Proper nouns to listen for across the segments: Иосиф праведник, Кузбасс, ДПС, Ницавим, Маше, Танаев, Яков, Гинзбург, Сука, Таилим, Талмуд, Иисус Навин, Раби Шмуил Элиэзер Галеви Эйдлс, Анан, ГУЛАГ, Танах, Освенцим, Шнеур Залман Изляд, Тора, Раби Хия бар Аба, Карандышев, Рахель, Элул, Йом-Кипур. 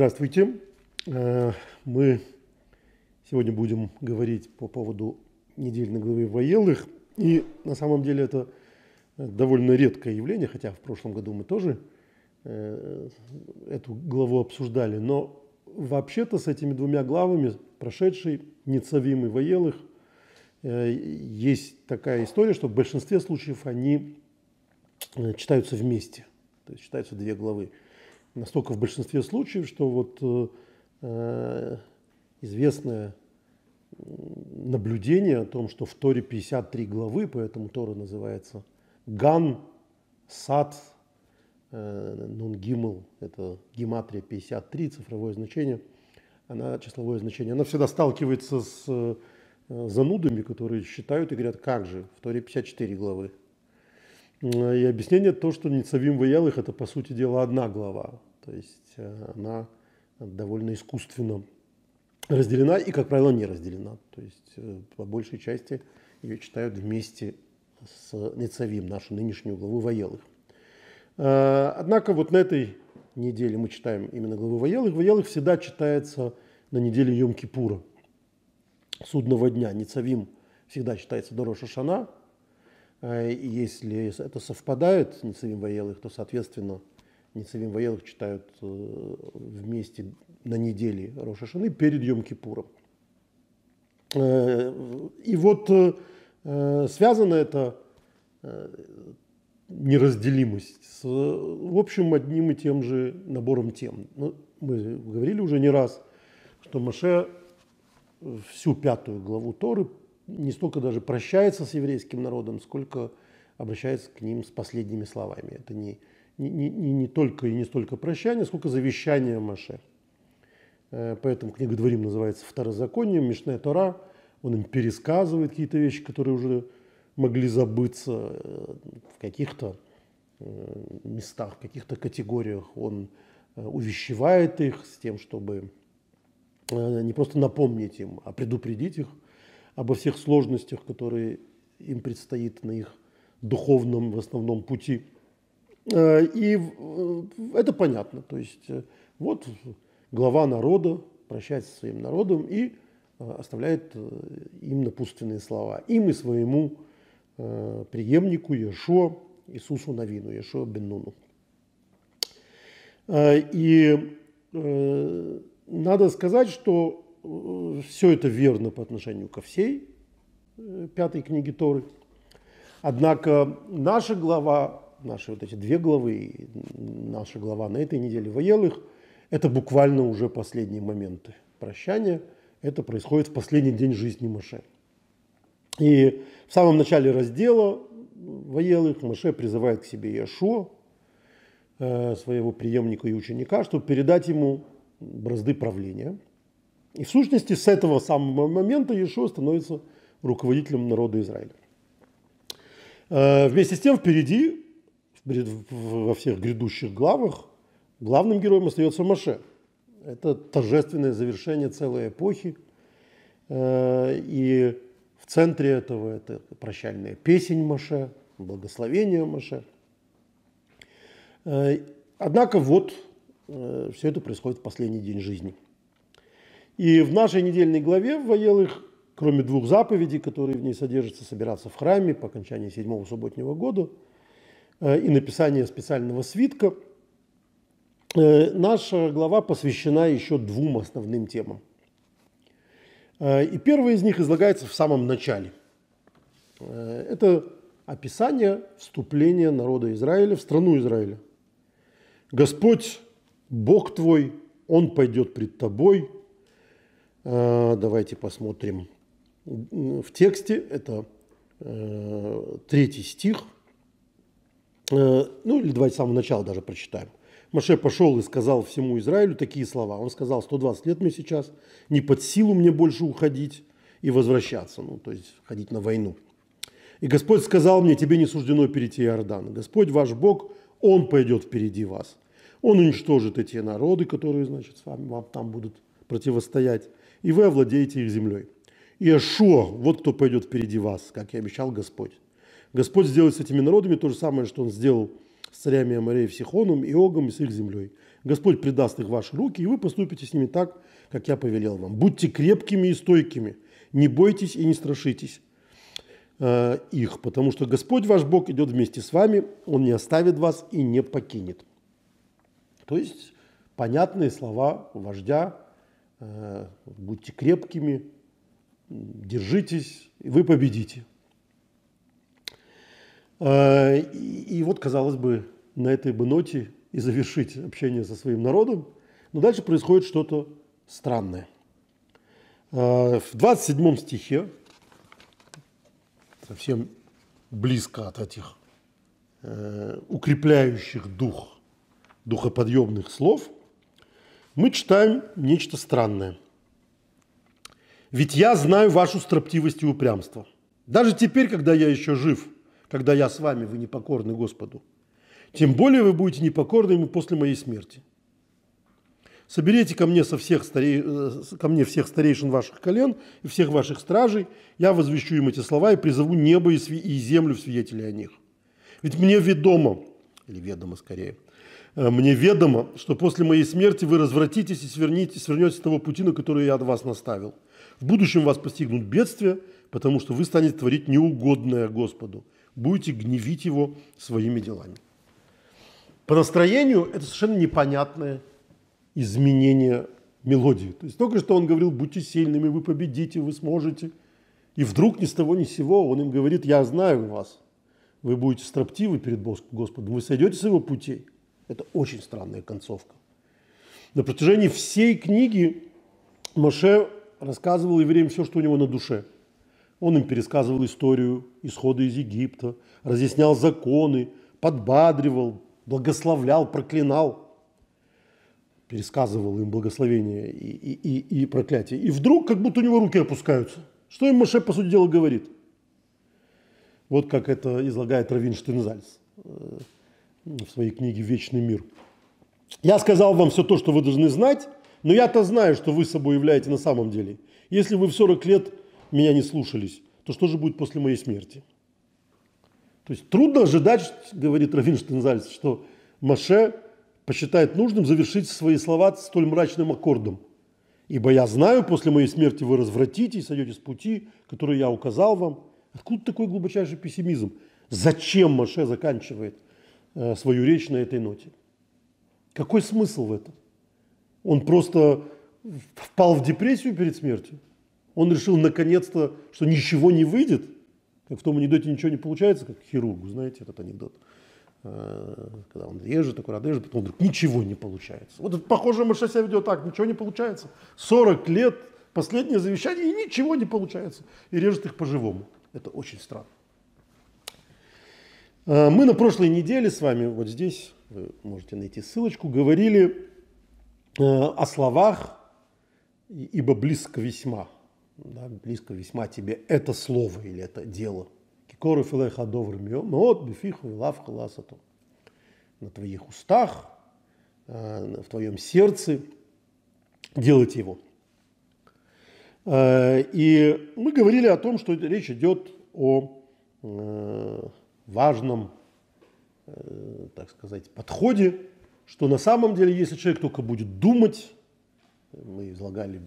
Здравствуйте. Мы сегодня будем говорить по поводу недельной главы Вайелех. И на самом деле это довольно редкое явление, хотя в прошлом году мы тоже эту главу обсуждали. Но вообще-то с этими двумя главами, прошедшей Ницавим и Вайелех, есть такая история, что в большинстве случаев они читаются вместе, то есть читаются две главы. Настолько в большинстве случаев, что вот известное наблюдение о том, что в Торе 53 главы, поэтому Тора называется Ган, Сад, Нун Гимл, это гематрия 53, цифровое значение, она числовое значение, она всегда сталкивается с занудами, которые считают и говорят, как же, в Торе 54 главы. И объяснение то, что Ницавим Вайелех – это, по сути дела, одна глава. То есть она довольно искусственно разделена и, как правило, не разделена. То есть по большей части ее читают вместе с Ницавим, нашу нынешнюю главу Вайелех. Однако вот на этой неделе мы читаем именно главу Вайелех. Вайелех всегда читается на неделе Йом-Кипура, судного дня. Ницавим всегда читается до Рош ха-Шана. Если это совпадает с Ницавим Вайелех, то, соответственно, Ницавим Вайелех читают вместе на неделе Рош ха-Шаны перед Йом-Кипуром. И вот связано это неразделимость с, в общем, одним и тем же набором тем. Мы говорили уже не раз, что Маше всю пятую главу Торы не столько даже прощается с еврейским народом, сколько обращается к ним с последними словами. Это не только и не столько прощание, сколько завещание Маше. Поэтому книга Дворим называется «Второзаконием», Мишне Тора. Он им пересказывает какие-то вещи, которые уже могли забыться в каких-то местах, в каких-то категориях. Он увещевает их с тем, чтобы не просто напомнить им, а предупредить их обо всех сложностях, которые им предстоит на их духовном, в основном, пути. И это понятно. То есть вот глава народа прощается со своим народом и оставляет им напутственные слова. Им и своему преемнику Иешу, Иисусу Навину, Иешу Бен-Нуну. И надо сказать, что все это верно по отношению ко всей пятой книге Торы. Однако наша глава, наши вот эти две главы, наша глава на этой неделе Вайелех, это буквально уже последние моменты прощания. Это происходит в последний день жизни Маше. И в самом начале раздела Вайелех Маше призывает к себе Иешу, своего преемника и ученика, чтобы передать ему бразды правления. И в сущности с этого самого момента Иешу становится руководителем народа Израиля. Вместе с тем впереди, во всех грядущих главах, главным героем остается Маше. Это торжественное завершение целой эпохи. И в центре этого это прощальная песнь Маше, благословение Маше. Однако вот все это происходит в последний день жизни. И в нашей недельной главе в Вайелех, кроме двух заповедей, которые в ней содержатся, собираться в храме по окончании седьмого субботнего года и написание специального свитка, наша глава посвящена еще двум основным темам. И первая из них излагается в самом начале. Это описание вступления народа Израиля в страну Израиля. «Господь, Бог твой, Он пойдет пред тобой». Давайте посмотрим в тексте, это третий стих, ну или давайте с самого начала даже прочитаем. Маше пошел и сказал всему Израилю такие слова. Он сказал, 120 лет мне сейчас, не под силу мне больше уходить и возвращаться, ну то есть ходить на войну. И Господь сказал мне, тебе не суждено перейти Иордан. Господь ваш Бог, Он пойдет впереди вас. Он уничтожит эти народы, которые, значит, с вами вам там будут противостоять. И вы овладеете их землей. Иешуа, вот кто пойдет впереди вас, как и обещал Господь. Господь сделает с этими народами то же самое, что Он сделал с царями Амореев, Сихоном, Иогом и с их землей. Господь предаст их в ваши руки, и вы поступите с ними так, как я повелел вам. Будьте крепкими и стойкими, не бойтесь и не страшитесь их, потому что Господь ваш Бог идет вместе с вами, Он не оставит вас и не покинет». То есть понятные слова вождя: будьте крепкими, держитесь, и вы победите. И вот, казалось бы, на этой бы ноте и завершить общение со своим народом, но дальше происходит что-то странное. В 27 стихе, совсем близко от этих укрепляющих дух, духоподъемных слов, мы читаем нечто странное. «Ведь я знаю вашу строптивость и упрямство. Даже теперь, когда я еще жив, когда я с вами, вы непокорны Господу. Тем более вы будете непокорны Ему после моей смерти. Соберите ко мне всех старейшин ваших колен и всех ваших стражей, я возвещу им эти слова и призову небо и землю в свидетели о них. Ведь мне ведомо, или ведомо скорее, мне ведомо, что после моей смерти вы развратитесь и свернете с того пути, на который я от вас наставил. В будущем вас постигнут бедствия, потому что вы станете творить неугодное Господу, будете гневить Его своими делами». По настроению это совершенно непонятное изменение мелодии. То есть только что он говорил: будьте сильными, вы победите, вы сможете. И вдруг ни с того ни с сего он им говорит: я знаю вас, вы будете строптивы перед Господом, вы сойдете с его путей. Это очень странная концовка. На протяжении всей книги Маше рассказывал евреям все, что у него на душе. Он им пересказывал историю исхода из Египта, разъяснял законы, подбадривал, благословлял, проклинал. Пересказывал им благословение и проклятие. И вдруг как будто у него руки опускаются. Что им Маше, по сути дела, говорит? Вот как это излагает Равин Штензальц в своей книге «Вечный мир». «Я сказал вам все то, что вы должны знать, но я-то знаю, что вы собой являете на самом деле. Если вы в 40 лет меня не слушались, то что же будет после моей смерти?» То есть трудно ожидать, говорит Равин Штензальц, что Маше посчитает нужным завершить свои слова столь мрачным аккордом. «Ибо я знаю, после моей смерти вы развратитесь, сойдете с пути, который я указал вам». Откуда такой глубочайший пессимизм? Зачем Маше заканчивает свою речь на этой ноте? Какой смысл в этом? Он просто впал в депрессию перед смертью? Он решил наконец-то, что ничего не выйдет? Как в том анекдоте «ничего не получается», как хирургу, знаете, этот анекдот. Когда он режет, аккуратно режет, потом вдруг ничего не получается. Вот похоже, Маше себя ведет так: ничего не получается. 40 лет, последнее завещание, и ничего не получается. И режет их по-живому. Это очень странно. Мы на прошлой неделе с вами, вот здесь, вы можете найти ссылочку, говорили о словах «ибо близко весьма». Да, близко весьма тебе это слово или это дело. На твоих устах, в твоем сердце делать его. И мы говорили о том, что речь идет о важном, так сказать, подходе, что на самом деле, если человек только будет думать, мы излагали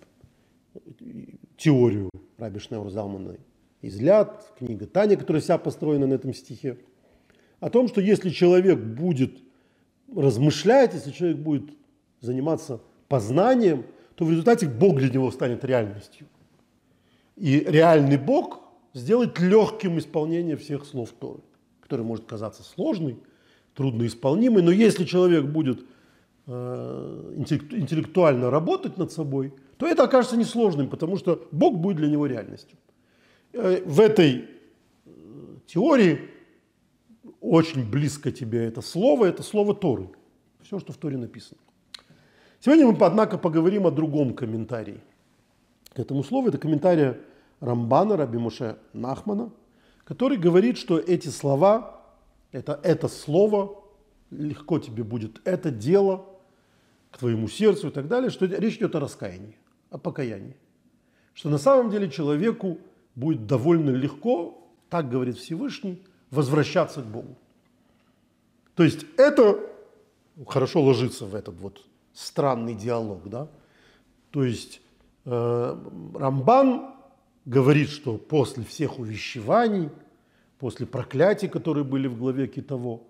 теорию Раби Шнеур Залмана Изляд, книга Тани, которая вся построена на этом стихе, о том, что если человек будет размышлять, если человек будет заниматься познанием, то в результате Бог для него станет реальностью. И реальный Бог сделает легким исполнение всех слов Торы, который может казаться сложный, трудноисполнимый, но если человек будет интеллектуально работать над собой, то это окажется несложным, потому что Бог будет для него реальностью. В этой теории очень близко тебе это слово Торы, все, что в Торе написано. Сегодня мы, однако, поговорим о другом комментарии к этому слову. Это комментарий Рамбана, Раби Моше Нахмана, который говорит, что эти слова, это слово, легко тебе будет это дело к твоему сердцу и так далее, что речь идет о раскаянии, о покаянии. Что на самом деле человеку будет довольно легко, так говорит Всевышний, возвращаться к Богу. То есть это хорошо ложится в этот вот странный диалог, да? То есть Рамбам говорит, что после всех увещеваний, после проклятий, которые были в главе Китово,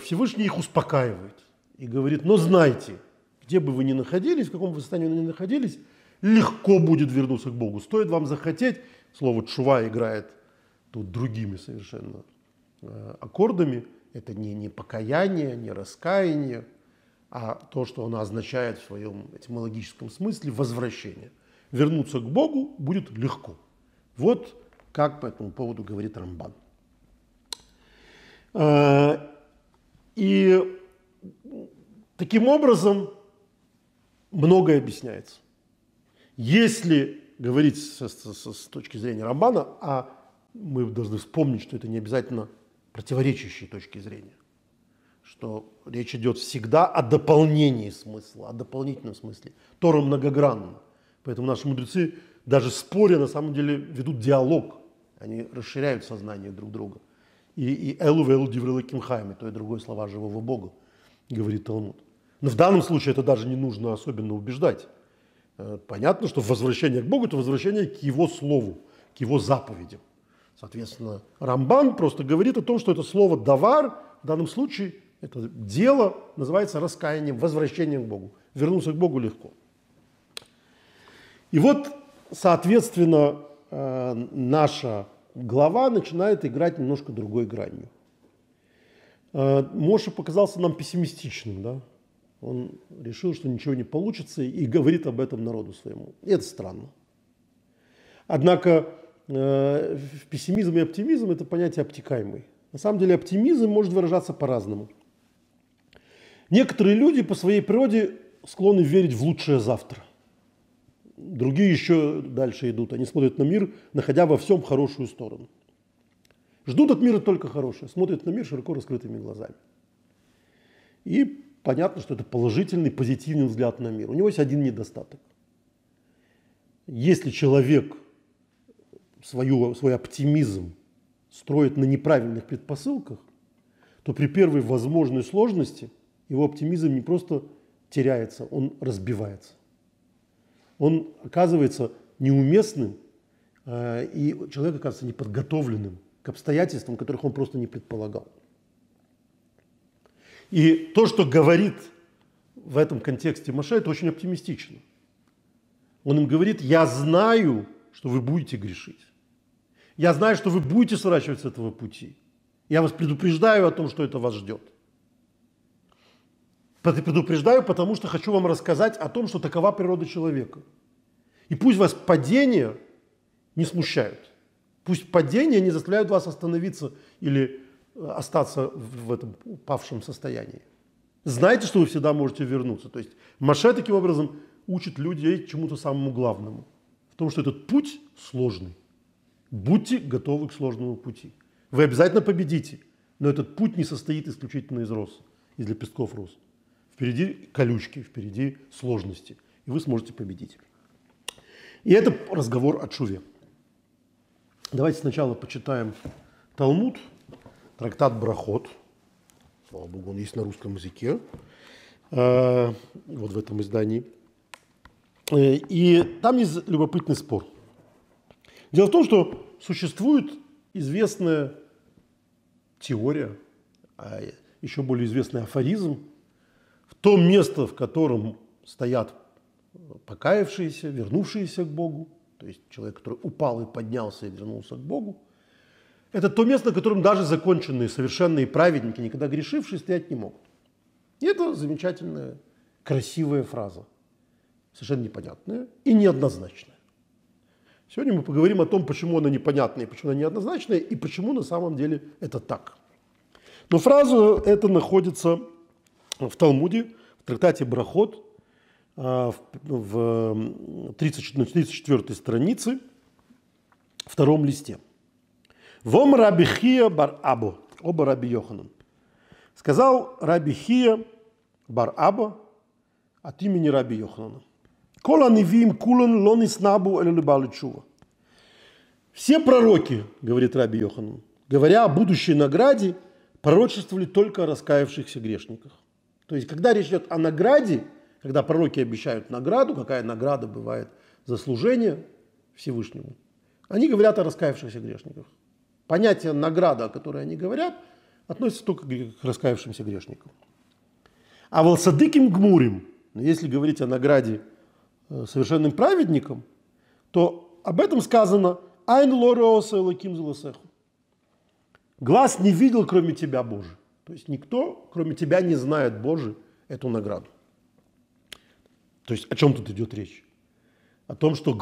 Всевышний их успокаивает и говорит: но знайте, где бы вы ни находились, в каком бы состоянии вы ни находились, легко будет вернуться к Богу. Стоит вам захотеть, слово «тшува» играет тут другими совершенно аккордами, это не покаяние, не раскаяние, а то, что оно означает в своем этимологическом смысле возвращение. Вернуться к Богу будет легко. Вот как по этому поводу говорит Рамбан. И таким образом многое объясняется. Если говорить с точки зрения Рамбана, а мы должны вспомнить, что это не обязательно противоречащие точки зрения, что речь идет всегда о дополнении смысла, о дополнительном смысле. Тора многогранна, поэтому наши мудрецы, даже споря, на самом деле ведут диалог, они расширяют сознание друг друга. И «элу вэлу диврэлэ кимхайми», то и другое слова живого Бога, говорит Талмуд. Но в данном случае это даже не нужно особенно убеждать. Понятно, что возвращение к Богу – это возвращение к Его Слову, к Его заповедям. Соответственно, Рамбан просто говорит о том, что это слово «давар» в данном случае, это дело называется раскаянием, возвращением к Богу. Вернуться к Богу легко. И вот, соответственно, наша глава начинает играть немножко другой гранью. Моше показался нам пессимистичным, да? Он решил, что ничего не получится, и говорит об этом народу своему. И это странно. Однако пессимизм и оптимизм – это понятия обтекаемые. На самом деле оптимизм может выражаться по-разному. Некоторые люди по своей природе склонны верить в лучшее завтра. Другие еще дальше идут. Они смотрят на мир, находя во всем хорошую сторону. Ждут от мира только хорошее. Смотрят на мир широко раскрытыми глазами. И понятно, что это положительный, позитивный взгляд на мир. У него есть один недостаток. Если человек свой оптимизм строит на неправильных предпосылках, то при первой возможной сложности его оптимизм не просто теряется, он разбивается. Он оказывается неуместным, и человек оказывается неподготовленным к обстоятельствам, которых он просто не предполагал. И то, что говорит в этом контексте Маше, это очень оптимистично. Он им говорит: я знаю, что вы будете грешить. Я знаю, что вы будете сворачивать с этого пути. Я вас предупреждаю о том, что это вас ждет. Предупреждаю, потому что хочу вам рассказать о том, что такова природа человека. И пусть вас падения не смущают. Пусть падения не заставляют вас остановиться или остаться в этом упавшем состоянии. Знайте, что вы всегда можете вернуться. То есть Маше таким образом учит людей чему-то самому главному. В том, что этот путь сложный. Будьте готовы к сложному пути. Вы обязательно победите, но этот путь не состоит исключительно из роз, из лепестков роз. Впереди колючки, впереди сложности. И вы сможете победить. И это разговор о тшуве. Давайте сначала почитаем Талмуд, трактат Брахот. Слава Богу, он есть на русском языке. Вот в этом издании. И там есть любопытный спор. Дело в том, что существует известная теория, а еще более известный афоризм: то место, в котором стоят покаявшиеся, вернувшиеся к Богу, то есть человек, который упал и поднялся и вернулся к Богу, это то место, на котором даже законченные, совершенные праведники, никогда грешившие, стоять не могут. И это замечательная, красивая фраза, совершенно непонятная и неоднозначная. Сегодня мы поговорим о том, почему она непонятная, почему она неоднозначная и почему на самом деле это так. Но фразу это находится в Талмуде, в трактате Брахот, в 34-й странице, втором листе. «Вом Раби Хия бар Аба, оба Раби Йоханнам». Сказал Раби Хия бар Аба от имени Раби Йоханнама: «Кола невим кулан лон и снабу элюбалу чува». Все пророки, говорит Раби Йоханнам, говоря о будущей награде, пророчествовали только о раскаявшихся грешниках. То есть, когда речь идет о награде, когда пророки обещают награду, какая награда бывает за служение Всевышнему, они говорят о раскаявшихся грешниках. Понятие награда, о которой они говорят, относится только к раскаявшимся грешникам. А волсадыким гмурим, если говорить о награде совершенным праведникам, то об этом сказано «Айн лореоса элаким зелосеху». Глаз не видел, кроме тебя, Боже. То есть никто, кроме тебя, не знает, Боже, эту награду. То есть о чем тут идет речь? О том, что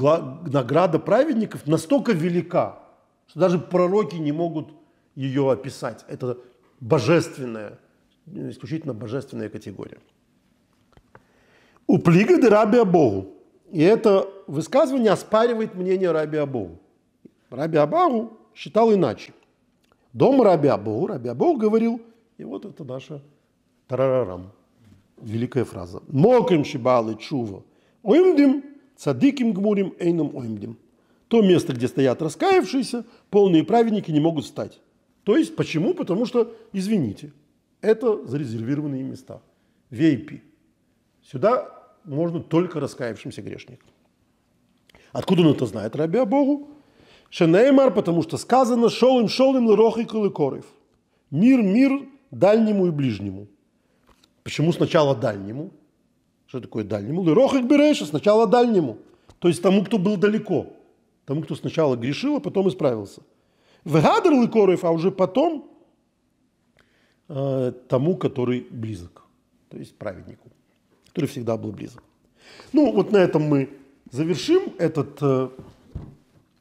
награда праведников настолько велика, что даже пророки не могут ее описать. Это божественная, исключительно божественная категория. Уплига де Раби Абогу. И это высказывание оспаривает мнение Раби Абогу. Раби Абогу считал иначе. Дома Раби Абогу говорил, и вот это наша тарарарам, великая фраза. Моким шибалы чува оймдим, цадиким гмурим эйном оймдим. То место, где стоят раскаявшиеся, полные праведники не могут встать. То есть почему? Потому что, извините, это зарезервированные места. VIP. Сюда можно только раскаявшимся грешникам. Откуда он это знает, Раби Абогу? Шенеймар, потому что сказано «Шолым-шолым лырохой колыкорев». «Мир, мир дальнему и ближнему». Почему сначала дальнему? Что такое дальнему? «Лырохой берейша» сначала дальнему. То есть тому, кто был далеко. Тому, кто сначала грешил, а потом исправился. «Вегадр лыкорев», а уже потом тому, который близок. То есть праведнику, который всегда был близок. Ну, вот на этом мы завершим этот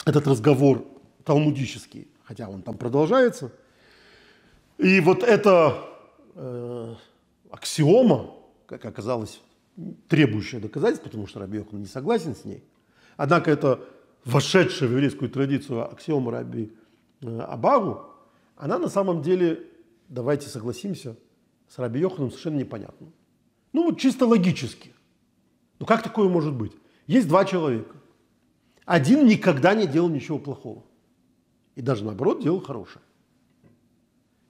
разговор талмудический, хотя он там продолжается. И вот эта аксиома, как оказалось, требующая доказательств, потому что Раби Йоханнам не согласен с ней. Однако это вошедшая в еврейскую традицию аксиома Раби Абогу, она на самом деле, давайте согласимся, с Раби Йоханном совершенно непонятна. Ну вот чисто логически. Ну как такое может быть? Есть два человека. Один никогда не делал ничего плохого. И даже наоборот делал хорошее.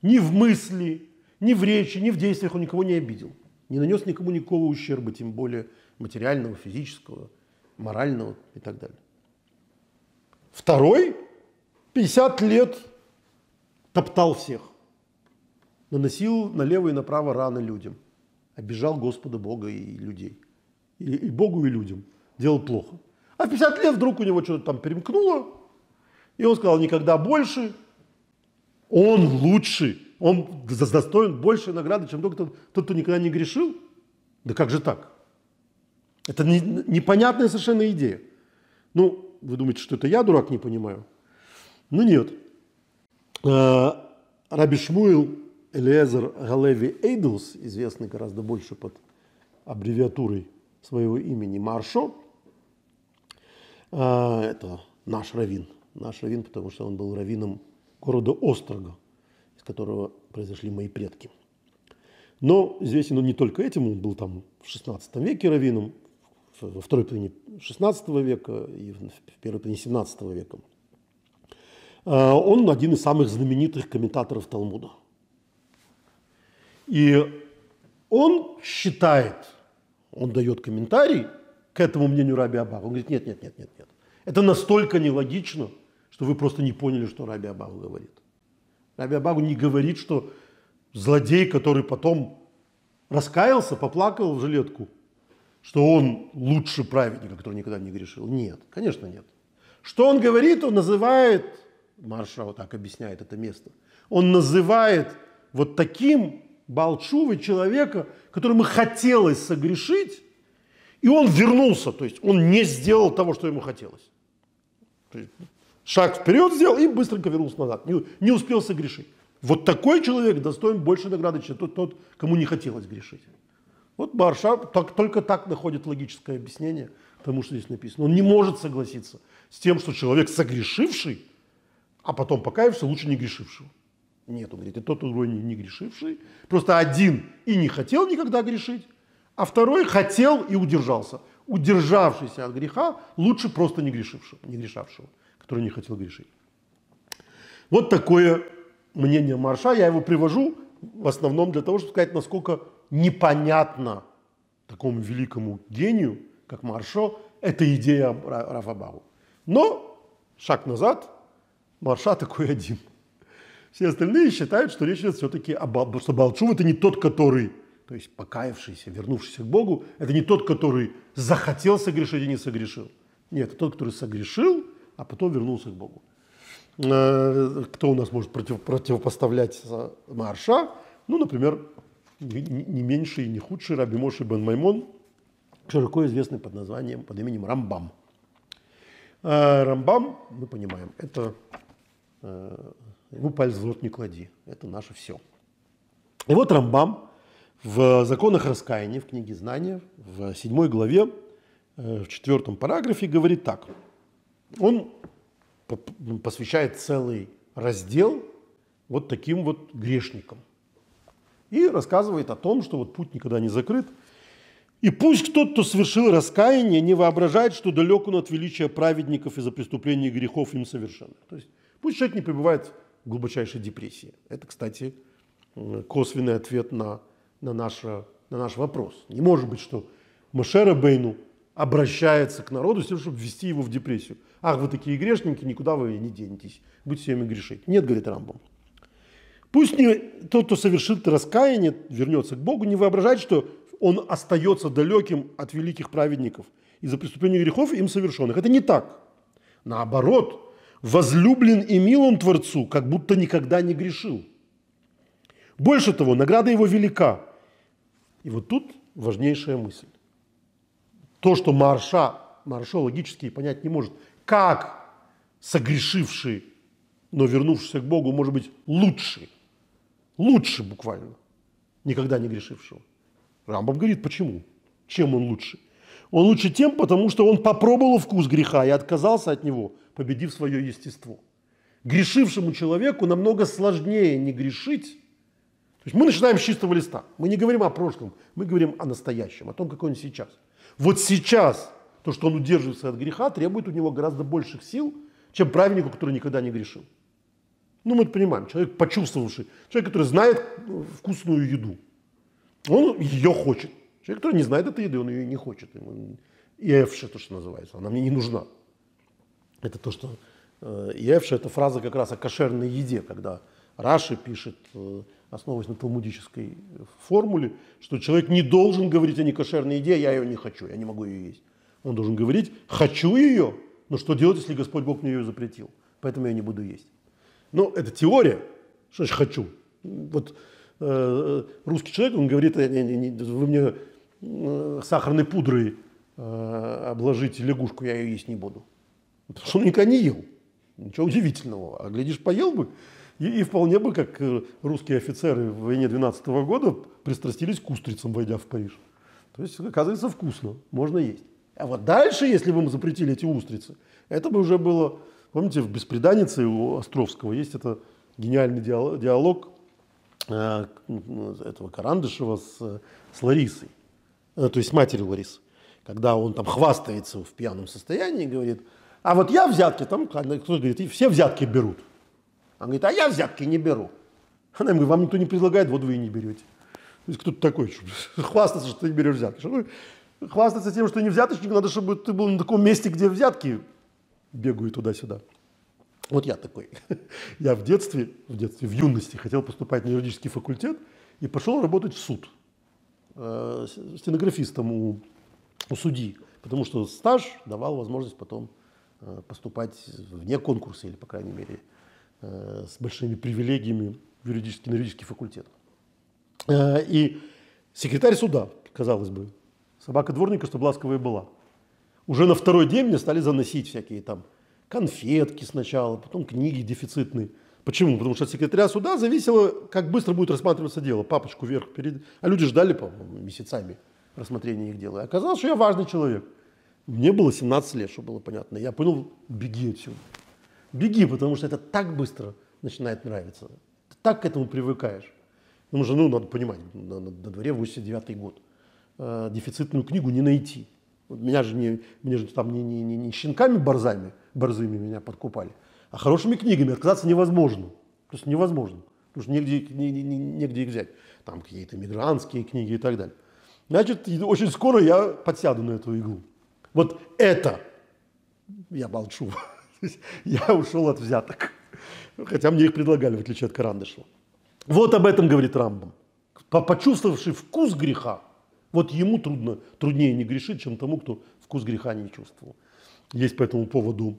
Ни в мысли, ни в речи, ни в действиях он никого не обидел. Не нанес никому никакого ущерба, тем более материального, физического, морального и так далее. Второй 50 лет топтал всех. Наносил налево и направо раны людям. Обижал Господа Бога и людей. И Богу, и людям. Делал плохо. А в 50 лет вдруг у него что-то там перемкнуло, и он сказал, никогда больше, он лучше, он достоин большей награды, чем только тот, кто никогда не грешил. Да как же так? Это непонятная совершенно идея. Ну, вы думаете, что это я, дурак, не понимаю? Ну, нет. Раби Шмуил Элиэзер Галеви Эйдлс, известный гораздо больше под аббревиатурой своего имени Маршо, это наш раввин, потому что он был раввином города Острога, из которого произошли мои предки. Но известен он не только этим, он был там в 16 веке раввином, во второй половине 16 века и в первой половине 17 века. Он один из самых знаменитых комментаторов Талмуда. И он считает, он дает комментарий к этому мнению Раби Абогу. Он говорит, нет. Это настолько нелогично, что вы просто не поняли, что Раби Абогу говорит. Раби Абогу не говорит, что злодей, который потом раскаялся, поплакал в жилетку, что он лучше праведника, который никогда не грешил. Нет, конечно, нет. Что он говорит, он называет, Марша вот так объясняет это место, он называет вот таким балчувой человека, которому хотелось согрешить, и он вернулся, то есть он не сделал того, что ему хотелось. Шаг вперед сделал и быстренько вернулся назад, не успел согрешить. Вот такой человек достоин больше награды, чем тот, кому не хотелось грешить. Вот Барша только так находит логическое объяснение тому, что здесь написано. Он не может согласиться с тем, что человек согрешивший, а потом покаявшийся, лучше не грешившего. Нет, он говорит, и тот уровень не грешивший, просто один и не хотел никогда грешить, а второй хотел и удержался. Удержавшийся от греха лучше просто не грешавшего, который не хотел грешить. Вот такое мнение Марша. Я его привожу в основном для того, чтобы сказать, насколько непонятно такому великому гению, как Маршо, это идея Раби Абогу. Но шаг назад, Марша такой один. Все остальные считают, что речь идет все-таки об Балчув, это не тот, который, то есть покаявшийся, вернувшийся к Богу, это не тот, который захотел согрешить и не согрешил. Нет, это тот, который согрешил, а потом вернулся к Богу. Кто у нас может противопоставлять Марша? Ну, например, не меньший и не худший Раби Моше бен Маймон, широко известный под именем Рамбам. Рамбам, мы понимаем, это ему палец в рот не клади, это наше все. И вот Рамбам в «Законах раскаяния», в книге «Знания», в 7 главе, в 4 параграфе говорит так. Он посвящает целый раздел вот таким вот грешникам и рассказывает о том, что вот путь никогда не закрыт. «И пусть тот, кто совершил раскаяние, не воображает, что далек он от величия праведников из-за преступлений и грехов им совершенных». То есть пусть человек не пребывает в глубочайшей депрессии. Это, кстати, косвенный ответ на наш вопрос. Не может быть, что Моше Рабейну обращается к народу, чтобы ввести его в депрессию. «Ах, вы такие грешники, никуда вы не денетесь, будете всеми грешить». Нет, говорит Рамбам. «Пусть тот, кто совершил раскаяние, вернется к Богу, не воображает, что он остается далеким от великих праведников из-за преступлений грехов им совершенных». Это не так. Наоборот, возлюблен и мил он Творцу, как будто никогда не грешил. Больше того, награда его велика. И вот тут важнейшая мысль. То, что Маршо логически понять не может, как согрешивший, но вернувшийся к Богу, может быть лучше буквально, никогда не грешившего. Рамбам говорит, почему? Чем он лучше? Он лучше тем, потому что он попробовал вкус греха и отказался от него, победив свое естество. Грешившему человеку намного сложнее не грешить. То есть мы начинаем с чистого листа. Мы не говорим о прошлом, мы говорим о настоящем, о том, какой он сейчас. Вот сейчас то, что он удерживается от греха, требует у него гораздо больших сил, чем праведнику, который никогда не грешил. Ну, мы это понимаем. Человек, почувствовавший, человек, который знает вкусную еду, он ее хочет. Человек, который не знает этой еды, он ее не хочет. Иевша, то, что называется, она мне не нужна. Это то, что Иевша, это фраза как раз о кошерной еде, когда Раши пишет, основываясь на талмудической формуле, что человек не должен говорить о некошерной еде, я ее не хочу, я не могу ее есть. Он должен говорить, хочу ее, но что делать, если Господь Бог мне ее запретил? Поэтому я не буду есть. Но это теория, что значит хочу. Вот русский человек, он говорит, вы мне сахарной пудрой обложите лягушку, я ее есть не буду. Потому что он никогда не ел. Ничего удивительного. А глядишь, поел бы, и вполне бы, как русские офицеры в войне 12-го года, пристрастились к устрицам, войдя в Париж. То есть, оказывается, вкусно, можно есть. А вот дальше, если бы мы запретили эти устрицы, это бы уже было... Помните, в «Бесприданнице» у Островского есть это гениальный диалог этого Карандышева с Ларисой, то есть с матерью Ларисы, когда он там хвастается в пьяном состоянии и говорит, а вот я взятки, там кто-то говорит, и все взятки берут. Он говорит, а я взятки не беру. Она ему говорит, вам никто не предлагает, вот вы и не берете. То есть кто-то такой, что хвастаться, что ты не берешь взятки. Хвастаться тем, что не взяточник, надо, чтобы ты был на таком месте, где взятки бегают туда-сюда. Вот я такой. Я в юности хотел поступать на юридический факультет и пошел работать в суд. Стенографистом у судьи. Потому что стаж давал возможность потом поступать вне конкурса, или, по крайней мере, с большими привилегиями на юридический факультет. И секретарь суда, казалось бы, собака дворника, чтобы ласковая была. Уже на второй день мне стали заносить всякие там конфетки сначала, потом книги дефицитные. Почему? Потому что от секретаря суда зависело, как быстро будет рассматриваться дело. Папочку вверх перед... А люди ждали, по-моему, месяцами рассмотрения их дела. И оказалось, что я важный человек. Мне было 17 лет, чтобы было понятно. Я понял, беги отсюда. Беги, потому что это так быстро начинает нравиться. Ты так к этому привыкаешь. Потому что, ну, надо понимать, на дворе 89-й год. Дефицитную книгу не найти. Меня же там не щенками борзыми меня подкупали, а хорошими книгами отказаться невозможно. Просто невозможно. Потому что негде их взять. Там какие-то мигрантские книги и так далее. Значит, очень скоро я подсяду на эту иглу. Вот это я молчу. Я ушел от взяток. Хотя мне их предлагали, в отличие от Карандышева. Вот об этом говорит Рамбам. Почувствовавший вкус греха, вот ему труднее не грешить, чем тому, кто вкус греха не чувствовал. Есть по этому поводу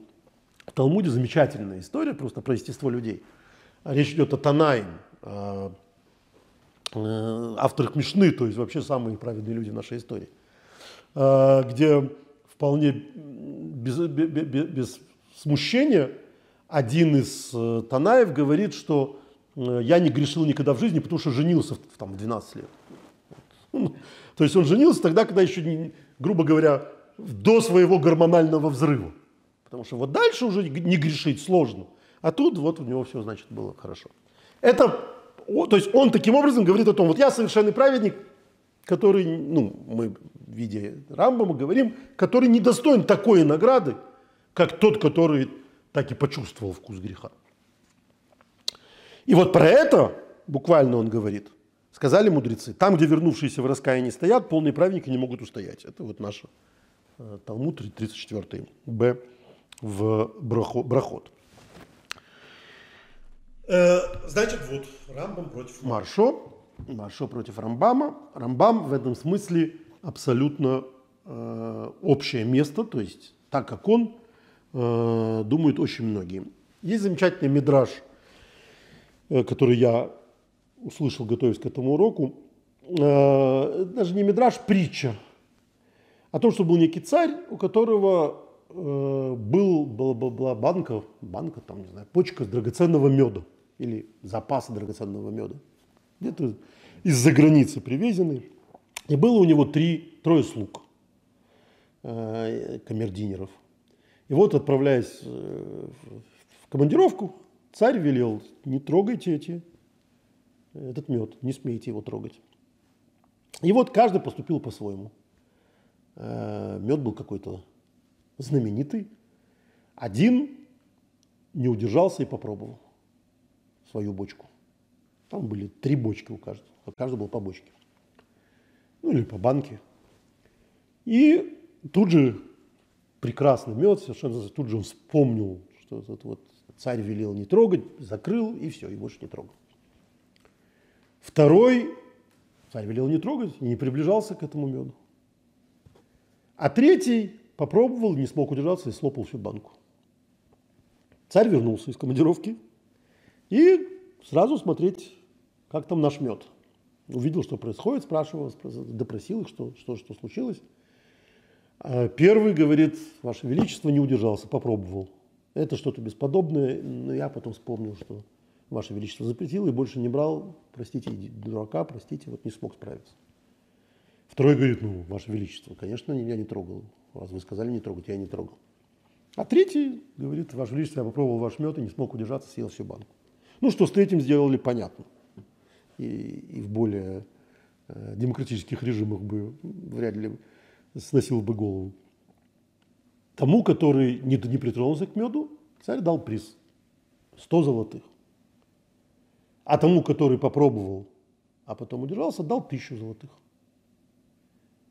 в Талмуде замечательная история просто про естество людей. Речь идет о Танаем, авторах Мишны, то есть вообще самые праведные люди в нашей истории, где вполне без смущения один из Танаев говорит, что я не грешил никогда в жизни, потому что женился там, в 12 лет. То есть он женился тогда, когда еще, грубо говоря, до своего гормонального взрыва. Потому что вот дальше уже не грешить сложно. А тут вот у него все, значит, было хорошо. Это, то есть он таким образом говорит о том, вот я совершенный праведник, который, мы в виде Рамбама говорим, который недостоин такой награды, как тот, который так и почувствовал вкус греха. И вот про это буквально он говорит. Сказали мудрецы, там, где вернувшиеся в раскаянии стоят, полные праведники не могут устоять. Это вот наш Талмуд 34 Б в Брахот. Значит, вот Рамбам против Маршо. Маршо против Рамбама. Рамбам в этом смысле абсолютно общее место, то есть так, как он, думают очень многие. Есть замечательный мидраш, который я услышал, готовясь к этому уроку, даже не мидраш, притча о том, что был некий царь, у которого была банка, там, не знаю, почка драгоценного меда или запаса драгоценного меда, где-то из-за границы привезенный, и было у него трое слуг, камердинеров. И вот, отправляясь в командировку, царь велел, не трогайте этот мед, не смейте его трогать. И вот каждый поступил по-своему. Мед был какой-то знаменитый. Один не удержался и попробовал свою бочку. Там были 3 бочки у каждого. У каждого было по бочке. Или по банке. И тут же прекрасный мед, совершенно тут же он вспомнил, что этот вот царь велел не трогать, закрыл и все, и больше не трогал. Второй царь велел не трогать и не приближался к этому меду. А третий попробовал, не смог удержаться и слопал всю банку. Царь вернулся из командировки и сразу смотреть, как там наш мед. Увидел, что происходит, спрашивал, допросил их, что случилось. Первый говорит, Ваше Величество, не удержался, попробовал. Это что-то бесподобное, но я потом вспомнил, что Ваше Величество запретило и больше не брал, простите, дурака, простите, вот не смог справиться. Второй говорит, Ваше Величество, конечно, я не трогал, раз вы сказали не трогать, я не трогал. А третий говорит, Ваше Величество, я попробовал ваш мед и не смог удержаться, съел всю банку. Что с третьим сделали, понятно. И в более демократических режимах бы вряд ли сносил бы голову. Тому, который не притронулся к меду, царь дал приз 100 золотых. А тому, который попробовал, а потом удержался, дал 1000 золотых.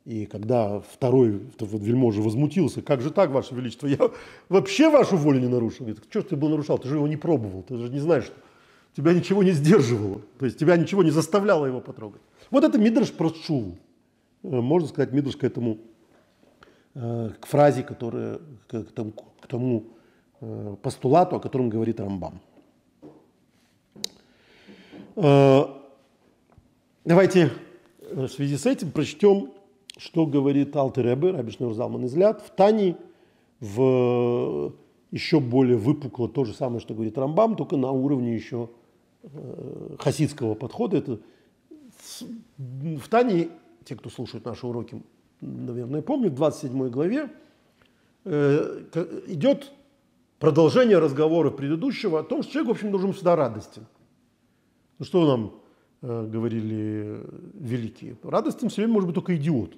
И когда второй вельможа возмутился, как же так, Ваше Величество, я вообще вашу волю не нарушил. Говорит, что ж ты его нарушал, ты же его не пробовал, ты же не знаешь, что тебя ничего не сдерживало, то есть тебя ничего не заставляло его потрогать. Вот это мидраш про шуву. Можно сказать, мидраш к этому, к фразе, которая, к тому постулату, о котором говорит Рамбам. Давайте в связи с этим прочтем, что говорит Алтер Ребе, Раби Шнeur Залман Изляд, в Тани, еще более выпукло то же самое, что говорит Рамбам, только на уровне еще хасидского подхода. Это в Тани, те, кто слушает наши уроки, наверное, помнят, в 27 главе идет продолжение разговора предыдущего о том, что человек, в общем, должен всегда радостен. Ну что нам говорили великие? Радостен все время может быть только идиот.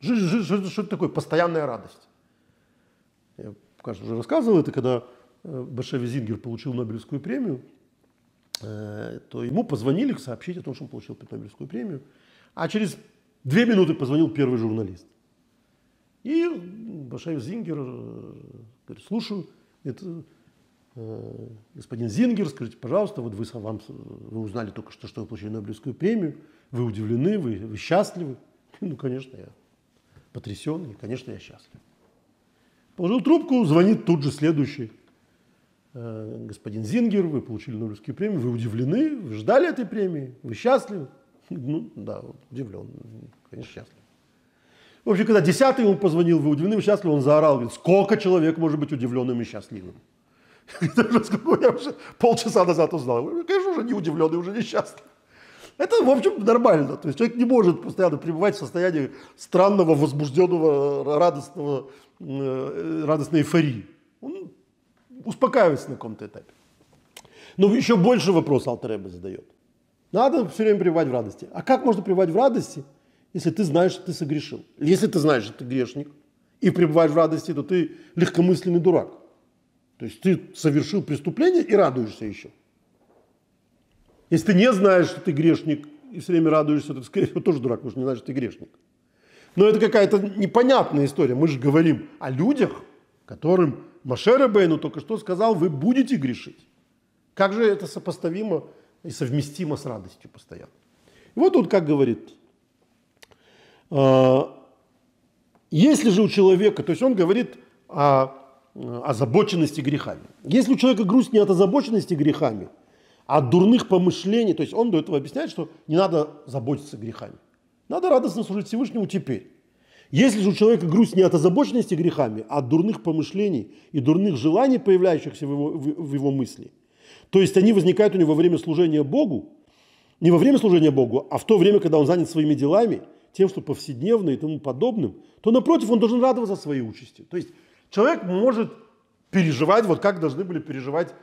Что это такое? Постоянная радость. Я, кажется, уже рассказывал это, когда Башеви Зингер получил Нобелевскую премию, то ему позвонили сообщить о том, что он получил Нобелевскую премию. А через 2 минуты позвонил первый журналист. И Башеви Зингер говорит: слушаю, это, господин Зингер, скажите, пожалуйста, вот вы узнали только что, что вы получили Нобелевскую премию, вы удивлены, вы счастливы. Ну, конечно, я потрясен, и, конечно, я счастлив. Положил трубку, звонит тут же следующий. Господин Зингер, вы получили Нобелевскую премию, вы удивлены, вы ждали этой премии, вы счастливы? Ну, да, удивлен, конечно, счастлив. В общем, когда 10-й ему позвонил, вы удивлены, вы счастливы, он заорал, говорит: сколько человек может быть удивленным и счастливым? Я уже полчаса назад узнал. Конечно, уже не удивленный, уже не счастлив. Это, в общем, нормально. То есть человек не может постоянно пребывать в состоянии странного, возбужденного, радостной эйфории. Он успокаивается на каком-то этапе. Но еще больше вопрос алтер эбе задает. Надо все время пребывать в радости. А как можно пребывать в радости, если ты знаешь, что ты согрешил? Если ты знаешь, что ты грешник, и пребываешь в радости, то ты легкомысленный дурак. То есть ты совершил преступление и радуешься еще. Если ты не знаешь, что ты грешник, и все время радуешься, ты, скорее всего, тоже дурак, потому что не знаешь, что ты грешник. Но это какая-то непонятная история. Мы же говорим о людях, которым Моше Рабейну только что сказал: вы будете грешить. Как же это сопоставимо и совместимо с радостью постоянно? И вот тут как говорит: если же у человека, то есть он говорит о озабоченности грехами. Если у человека грусть не от озабоченности грехами, а от дурных помышлений, то есть он до этого объясняет, что не надо заботиться грехами. Надо радостно служить Всевышнему теперь. Если же у человека грусть не от озабоченности грехами, а от дурных помышлений и дурных желаний, появляющихся в его мысли, то есть они возникают у него во время служения Богу, не во время служения Богу, а в то время, когда он занят своими делами, тем, что повседневно и тому подобным, то, напротив, он должен радоваться своей участи. То есть человек может переживать, вот как должны были переживать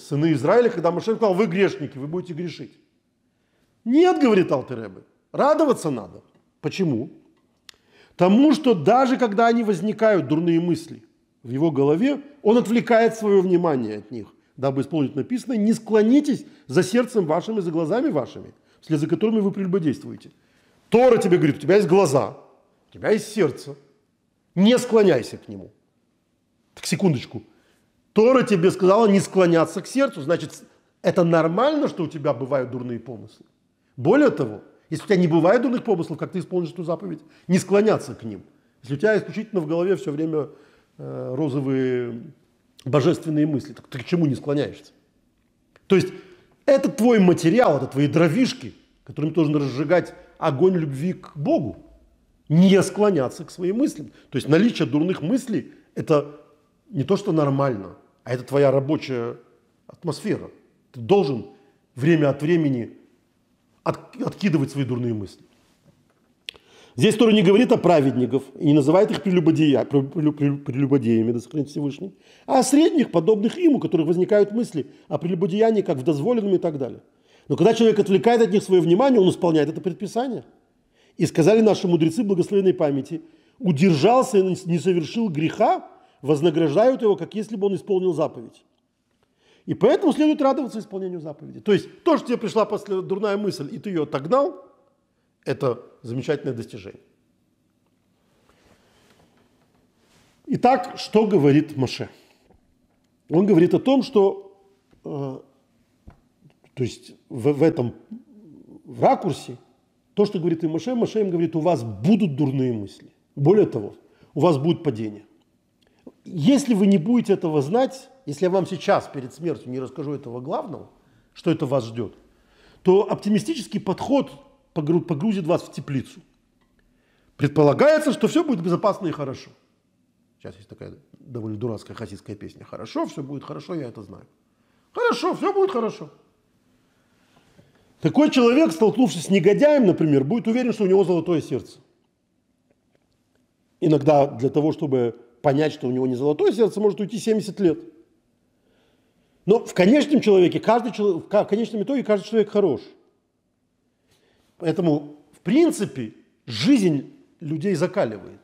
сыны Израиля, когда Моше сказал: вы грешники, вы будете грешить. Нет, говорит алтер эбе, радоваться надо. Почему? Тому, что даже когда они возникают, дурные мысли, в его голове, он отвлекает свое внимание от них, дабы исполнить написанное: не склонитесь за сердцем вашим и за глазами вашими, вслед за которыми вы прелюбодействуете. Тора тебе говорит: у тебя есть глаза, у тебя есть сердце, не склоняйся к нему. Так, секундочку. Тора тебе сказала не склоняться к сердцу, значит, это нормально, что у тебя бывают дурные помыслы. Более того, если у тебя не бывает дурных помыслов, как ты исполнишь эту заповедь? Не склоняться к ним. Если у тебя исключительно в голове все время розовые божественные мысли, так ты к чему не склоняешься? То есть это твой материал, это твои дровишки, которыми ты должен разжигать огонь любви к Богу. Не склоняться к своим мыслям. То есть наличие дурных мыслей – это не то, что нормально, а это твоя рабочая атмосфера. Ты должен время от времени откидывать свои дурные мысли. Здесь Тора не говорит о праведников и не называет их прелюбодеями, да сохранит Всевышний, а о средних, подобных им, у которых возникают мысли о прелюбодеянии, как в дозволенном и так далее. Но когда человек отвлекает от них свое внимание, он исполняет это предписание. И сказали наши мудрецы благословенной памяти: удержался и не совершил греха, вознаграждают его, как если бы он исполнил заповедь. И поэтому следует радоваться исполнению заповеди. То есть то, что тебе пришла дурная мысль, и ты ее отогнал, это замечательное достижение. Итак, что говорит Моше? Он говорит о том, что то есть в этом ракурсе то, что говорит им Моше, Моше им говорит: у вас будут дурные мысли. Более того, у вас будет падение. Если вы не будете этого знать, если я вам сейчас перед смертью не расскажу этого главного, что это вас ждет, то оптимистический подход погрузит вас в теплицу. Предполагается, что все будет безопасно и хорошо. Сейчас есть такая довольно дурацкая хасидская песня: «Хорошо, все будет хорошо, я это знаю». Хорошо, все будет хорошо. Такой человек, столкнувшись с негодяем, например, будет уверен, что у него золотое сердце. Иногда для того, чтобы понять, что у него не золотое сердце, может уйти 70 лет. Но в конечном итоге каждый человек хорош. Поэтому, в принципе, жизнь людей закаливает.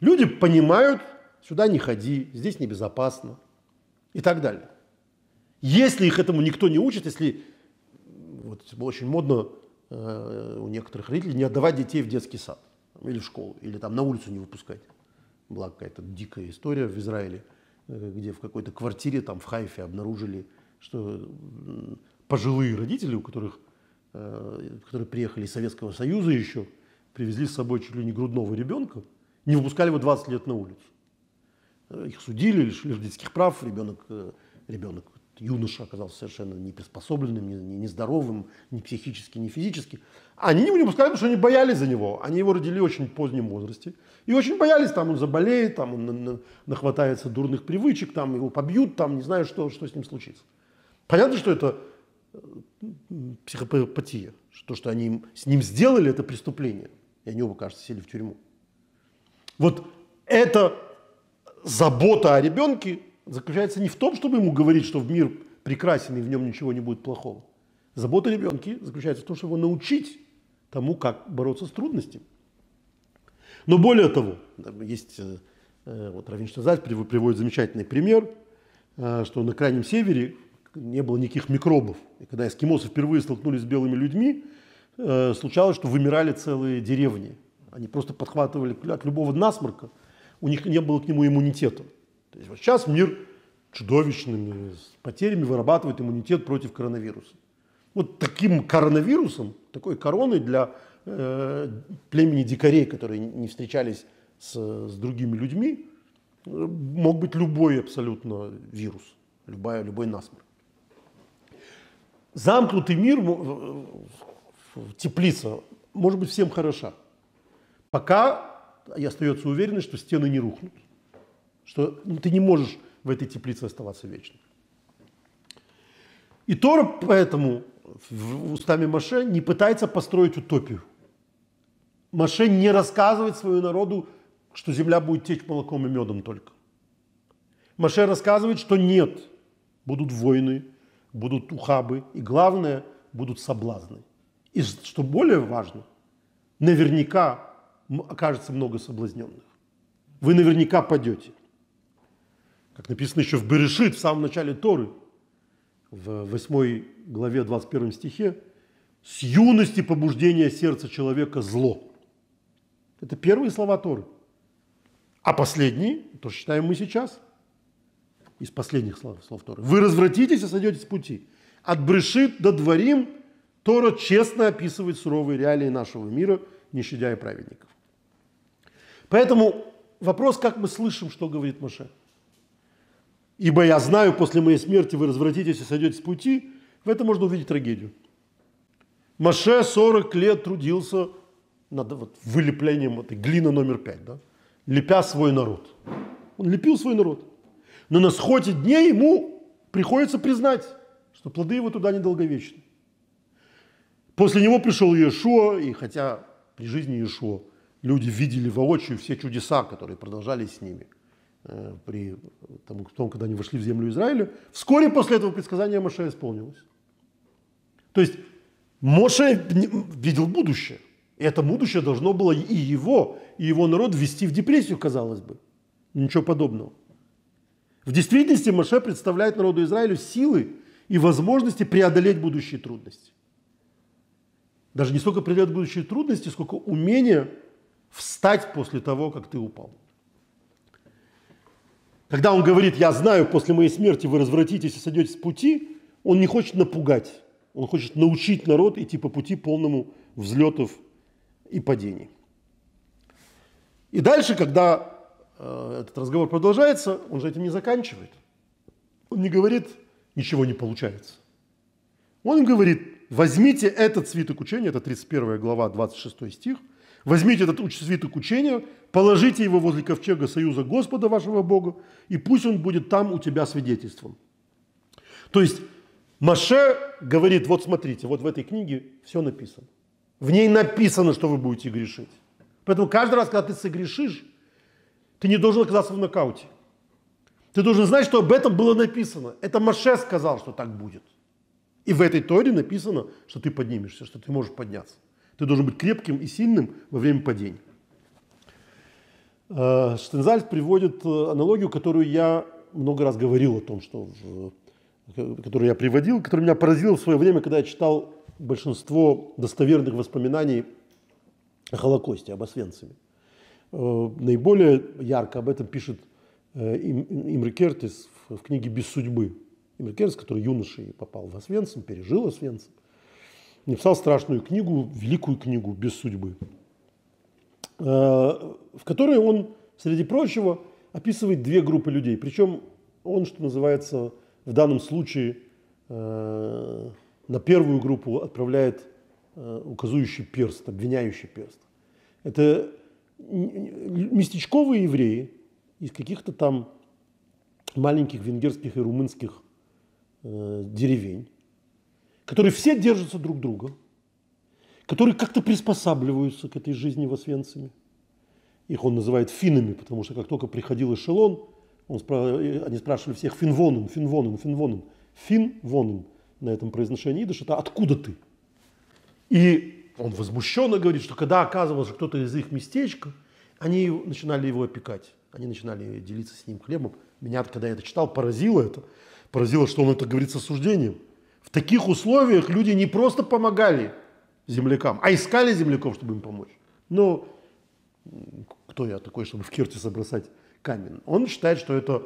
Люди понимают: сюда не ходи, здесь небезопасно и так далее. Если их этому никто не учит, если вот, было очень модно у некоторых родителей не отдавать детей в детский сад или в школу, или там на улицу не выпускать. Была какая-то дикая история в Израиле, где в какой-то квартире там в Хайфе обнаружили, что пожилые родители, у которых, которые приехали из Советского Союза еще, привезли с собой чуть ли не грудного ребенка, не выпускали его 20 лет на улицу. Их судили, лишили детских прав, ребенок, юноша оказался совершенно неприспособленным, нездоровым, ни психически, ни физически. Они не выпускали, потому что они боялись за него. Они его родили в очень позднем возрасте. И очень боялись, там он заболеет, там он нахватается дурных привычек, там его побьют, там не знаю, что с ним случится. Понятно, что это психопатия. То, что они с ним сделали, это преступление. И они оба, кажется, сели в тюрьму. Вот эта забота о ребенке заключается не в том, чтобы ему говорить, что в мир прекрасен и в нем ничего не будет плохого. Забота о ребенке заключается в том, чтобы его научить тому, как бороться с трудностями. Но более того, есть вот Равинштейн приводит замечательный пример, что на Крайнем Севере не было никаких микробов. И когда эскимосы впервые столкнулись с белыми людьми, случалось, что вымирали целые деревни. Они просто подхватывали от любого насморка, у них не было к нему иммунитета. То есть вот сейчас мир чудовищными потерями вырабатывает иммунитет против коронавируса. Вот таким коронавирусом, такой короной для племени дикарей, которые не встречались с другими людьми, мог быть любой абсолютно вирус, любой насморк. Замкнутый мир, теплица, может быть всем хороша. Пока остается уверенность, что стены не рухнут, что ты не можешь в этой теплице оставаться вечно. И Тора поэтому устами Маше не пытается построить утопию. Маше не рассказывает своему народу, что земля будет течь молоком и медом только. Маше рассказывает, что нет, будут войны, будут ухабы, и главное, будут соблазны. И что более важно, наверняка окажется много соблазненных. Вы наверняка падете. Как написано еще в Берешит, в самом начале Торы, в 8 главе 21 стихе, с юности побуждение сердца человека зло. Это первые слова Торы. А последние, то, что считаем мы сейчас, из последних слов Торы. Вы развратитесь и сойдете с пути. От Берешит до Дворим Тора честно описывает суровые реалии нашего мира, не щадя и праведников. Поэтому вопрос, как мы слышим, что говорит Маше. «Ибо я знаю, после моей смерти вы развратитесь и сойдете с пути», в этом можно увидеть трагедию. Маше 40 лет трудился над вылеплением этой глины номер 5, да? Лепя свой народ. Он лепил свой народ. Но на сходе дней ему приходится признать, что плоды его туда недолговечны. После него пришел Иешуа, и хотя при жизни Иешуа люди видели воочию все чудеса, которые продолжались с ними при том, когда они вошли в землю Израиля, вскоре после этого предсказания Моше исполнилось. То есть Моше видел будущее. И это будущее должно было и его народ ввести в депрессию, казалось бы. Ничего подобного. В действительности Моше представляет народу Израилю силы и возможности преодолеть будущие трудности. Даже не столько преодолеть будущие трудности, сколько умение встать после того, как ты упал. Когда он говорит, я знаю, после моей смерти вы развратитесь и сойдете с пути, он не хочет напугать, он хочет научить народ идти по пути, полному взлетов и падений. И дальше, когда этот разговор продолжается, он же этим не заканчивает. Он не говорит, ничего не получается. Он говорит, возьмите этот свиток учения, это 31 глава, 26 стих, возьмите этот свиток учения, положите его возле ковчега союза Господа вашего Бога, и пусть он будет там у тебя свидетельством. То есть Маше говорит, вот смотрите, вот в этой книге все написано. В ней написано, что вы будете грешить. Поэтому каждый раз, когда ты согрешишь, ты не должен оказаться в нокауте. Ты должен знать, что об этом было написано. Это Маше сказал, что так будет. И в этой Торе написано, что ты поднимешься, что ты можешь подняться. Ты должен быть крепким и сильным во время падения. Штензальд приводит аналогию, которую я много раз говорил о том, что который я приводил, который меня поразил в свое время, когда я читал большинство достоверных воспоминаний о Холокосте, об Освенциме. Наиболее ярко об этом пишет Имре Кертес в книге «Без судьбы». Имре Кертес, который юношей попал в Освенцим, пережил Освенцим, написал страшную книгу, великую книгу «Без судьбы», в которой он, среди прочего, описывает две группы людей. Причем он, что называется, в данном случае на первую группу отправляет указующий перст, обвиняющий перст. Это местечковые евреи из каких-то там маленьких венгерских и румынских деревень, которые все держатся друг друга, которые как-то приспосабливаются к этой жизни в Освенциме. Их он называет финнами, потому что как только приходил эшелон, они спрашивали всех: финвонен, финвонен, финвонен. Финвонен на этом произношении идыш — это «откуда ты?». И он возмущенно говорит, что когда оказывалось, что кто-то из их местечка, они начинали его опекать, они начинали делиться с ним хлебом. Меня, когда я это читал, поразило, что он это говорит с осуждением. В таких условиях люди не просто помогали землякам, а искали земляков, чтобы им помочь. Но кто я такой, чтобы в Кертиса бросать камень? Он считает, что это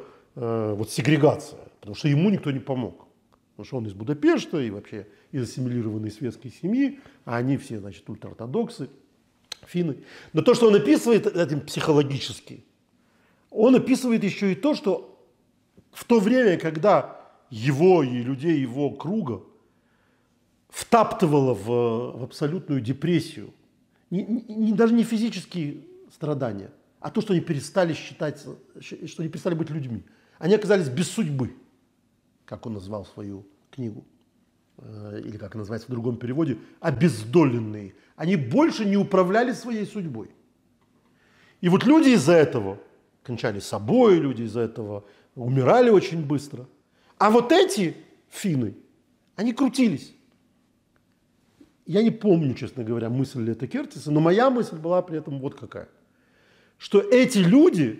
сегрегация, потому что ему никто не помог. Потому что он из Будапешта и вообще из ассимилированной светской семьи, а они все, значит, ультраортодоксы, финны. Но то, что он описывает этим психологически, он описывает еще и то, что в то время, когда его и людей его круга втаптывало в абсолютную депрессию, даже не физические страдания, а то, что они перестали считаться, что они перестали быть людьми. Они оказались без судьбы, как он назвал свою книгу, или как она называется в другом переводе, обездоленные. Они больше не управляли своей судьбой. И вот люди из-за этого кончали собой, люди из-за этого умирали очень быстро. А вот эти финны, они крутились. Я не помню, честно говоря, мысль ли это Кертиса, но моя мысль была при этом вот какая. Что эти люди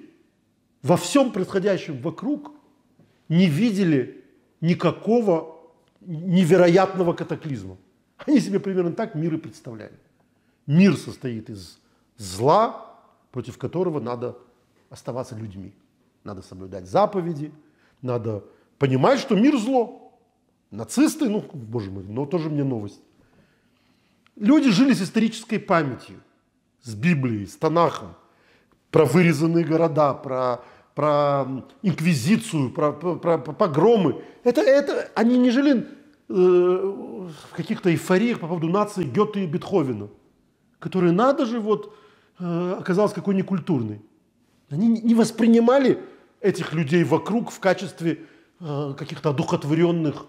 во всем происходящем вокруг не видели никакого невероятного катаклизма. Они себе примерно так мир и представляли. Мир состоит из зла, против которого надо оставаться людьми. Надо соблюдать заповеди, надо понимать, что мир зло. Нацисты, боже мой, но тоже мне новость. Люди жили с исторической памятью, с Библией, с Танахом, про вырезанные города, про инквизицию, про погромы. Это они не жили в каких-то эйфориях по поводу нации Гёте и Бетховена, которые, надо же, оказалось какой некультурной. Они не воспринимали этих людей вокруг в качестве каких-то одухотворенных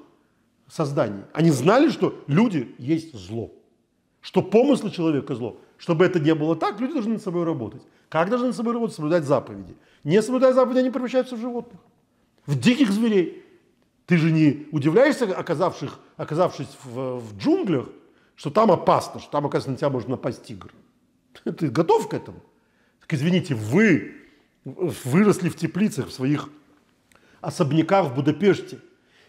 созданий. Они знали, что люди есть зло, что помыслы человека зло. Чтобы это не было так, люди должны над собой работать. Как должны над собой работать? Соблюдать заповеди. Не соблюдая заповеди, они превращаются в животных, в диких зверей. Ты же не удивляешься, оказавшись в джунглях, что там опасно, что там, оказывается, на тебя может напасть тигр. Ты готов к этому? Так извините, вы выросли в теплицах, в своих особняках в Будапеште.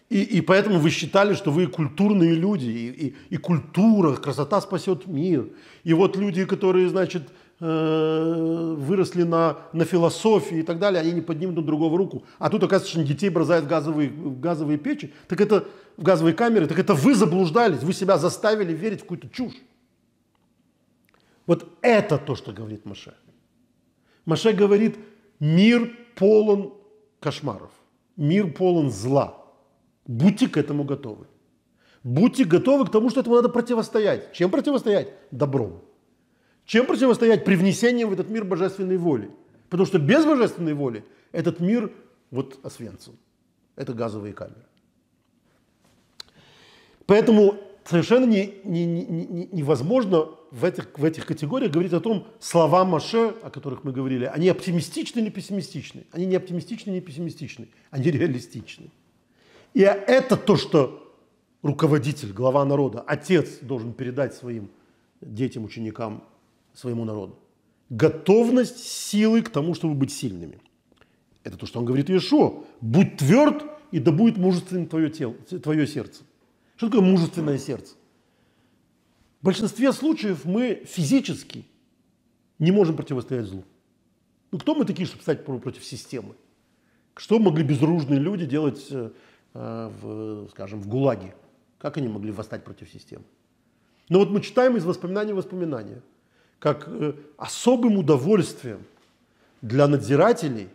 И поэтому вы считали, что вы культурные люди, и культура, красота спасет мир. И вот люди, которые, значит, выросли на философии и так далее, они не поднимут другого руку. А тут, оказывается, что детей бросают в газовые печи, в газовые камеры, так это вы заблуждались, вы себя заставили верить в какую-то чушь. Вот это то, что говорит Маше. Маше говорит: мир полон кошмаров, мир полон зла. Будьте к этому готовы. Будьте готовы к тому, что этому надо противостоять. Чем противостоять? Добром. Чем противостоять? Привнесением в этот мир божественной воли. Потому что без божественной воли этот мир Освенцим. Это газовые камеры. Поэтому совершенно невозможно в этих категориях говорить о том, слова Маше, о которых мы говорили, они оптимистичны или пессимистичны? Они не оптимистичны, не пессимистичны. Они реалистичны. И это то, что руководитель, глава народа, отец должен передать своим детям, ученикам, своему народу. Готовность, силы к тому, чтобы быть сильными. Это то, что он говорит Иешу. Будь тверд и да будет мужественным твое тело, твое сердце. Что такое мужественное сердце? В большинстве случаев мы физически не можем противостоять злу. Ну кто мы такие, чтобы стать против системы? Что могли безоружные люди делать, скажем, в ГУЛАГе? Как они могли восстать против системы? Но вот мы читаем из воспоминаний воспоминания, как особым удовольствием для надзирателей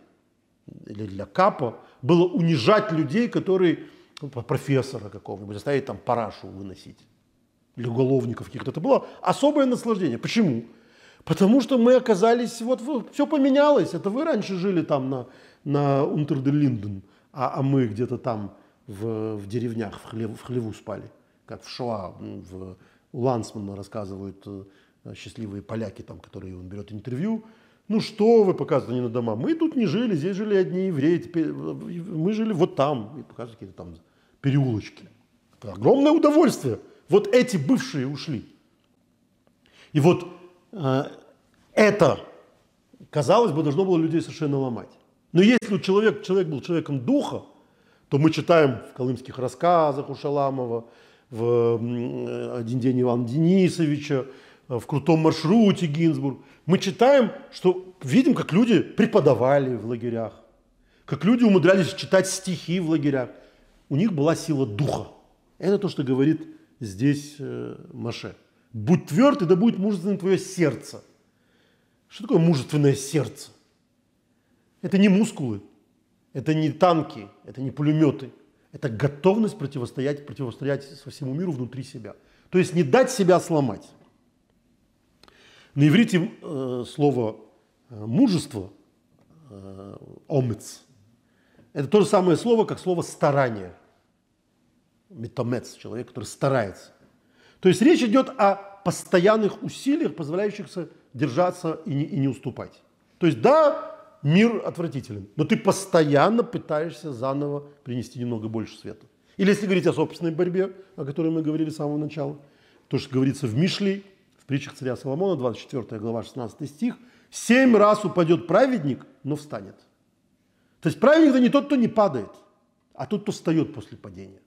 или для капа было унижать людей, которые, ну, профессора какого-нибудь, заставить там парашу выносить, или уголовников каких-то. Это было особое наслаждение. Почему? Потому что мы оказались, вот все поменялось. Это вы раньше жили там на Унтердерлинден, а мы где-то там в деревнях, в хлеву спали, как в Шоа, в Лансмана рассказывают счастливые поляки, там, которые он берет интервью. Ну что вы показываете на дома? Мы тут не жили, здесь жили одни евреи, теперь мы жили вот там. И показывают какие-то там переулочки. Это огромное удовольствие. Вот эти бывшие ушли. И вот это, казалось бы, должно было людей совершенно ломать. Но если человек был человеком духа, то мы читаем в колымских рассказах у Шаламова, в «Один день Ивана Денисовича», в «Крутом маршруте» Гинзбург. Мы читаем, что видим, как люди преподавали в лагерях, как люди умудрялись читать стихи в лагерях. У них была сила духа. Это то, что говорит здесь Маше. Будь тверд, и да будет мужественным твое сердце. Что такое мужественное сердце? Это не мускулы, это не танки, это не пулеметы. Это готовность противостоять всему миру внутри себя. То есть не дать себя сломать. На иврите слово мужество, омец, это то же самое слово, как слово старание. Метамец, человек, который старается. То есть речь идет о постоянных усилиях, позволяющих держаться и не уступать. То есть да, мир отвратителен, но ты постоянно пытаешься заново принести немного больше света. Или если говорить о собственной борьбе, о которой мы говорили с самого начала, то, что говорится в Мишле, в притчах царя Соломона, 24 глава, 16 стих, 7 раз упадет праведник, но встанет. То есть праведник – это не тот, кто не падает, а тот, кто встает после падения.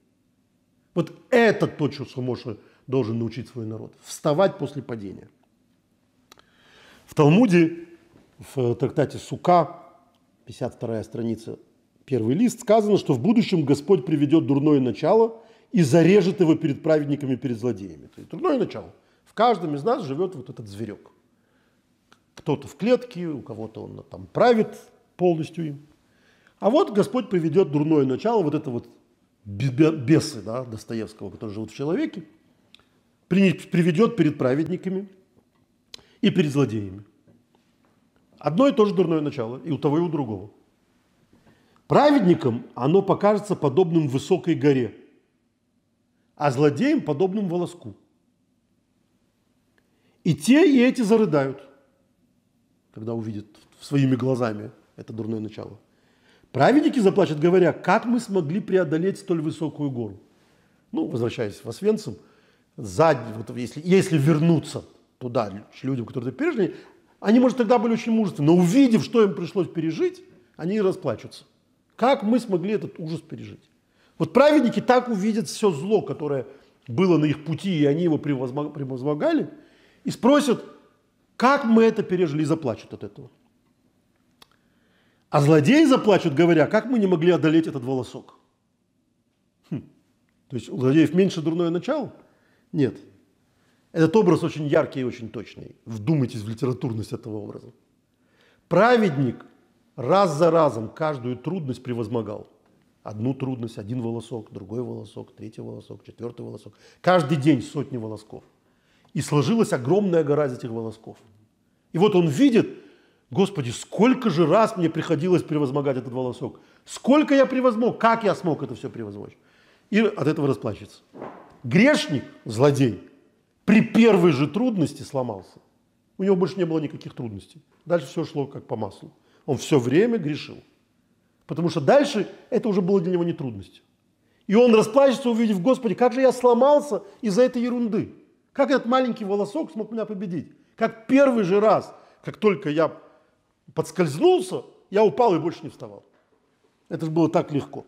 Вот это то, что Моше должен научить свой народ – вставать после падения. В Талмуде, в трактате Сука, 52 страница, первый лист, сказано, что в будущем Господь приведет дурное начало и зарежет его перед праведниками, перед злодеями. То есть дурное начало. В каждом из нас живет вот этот зверек. Кто-то в клетке, у кого-то он там правит полностью им. А вот Господь приведет дурное начало, вот это вот бесы, да, Достоевского, которые живут в человеке, приведет перед праведниками и перед злодеями. Одно и то же дурное начало, и у того, и у другого. Праведникам оно покажется подобным высокой горе, а злодеям подобным волоску. И те, и эти зарыдают, когда увидят своими глазами это дурное начало. Праведники заплачут, говоря, как мы смогли преодолеть столь высокую гору. Ну, возвращаясь в Освенцим, вот если вернуться туда, людям, которые пережили, они, может, тогда были очень мужественны, но увидев, что им пришлось пережить, они расплачутся. Как мы смогли этот ужас пережить? Вот праведники так увидят все зло, которое было на их пути, и они его превозмогали, и спросят, как мы это пережили, и заплачут от этого. А злодеи заплачут, говоря, как мы не могли одолеть этот волосок. То есть у злодеев меньше дурное начало? Нет. Этот образ очень яркий и очень точный. Вдумайтесь в литературность этого образа. Праведник раз за разом каждую трудность превозмогал. Одну трудность, один волосок, другой волосок, третий волосок, четвертый волосок. Каждый день сотни волосков. И сложилась огромная гора из этих волосков. И вот он видит, Господи, сколько же раз мне приходилось превозмогать этот волосок. Сколько я превозмог, как я смог это все превозмочь. И от этого расплачется. Грешник, злодей, при первой же трудности сломался. У него больше не было никаких трудностей. Дальше все шло как по маслу. Он все время грешил. Потому что дальше это уже было для него не трудность. И он расплачется, увидев, Господи, как же я сломался из-за этой ерунды. Как этот маленький волосок смог меня победить? Как первый же раз, как только я подскользнулся, я упал и больше не вставал. Это же было так легко.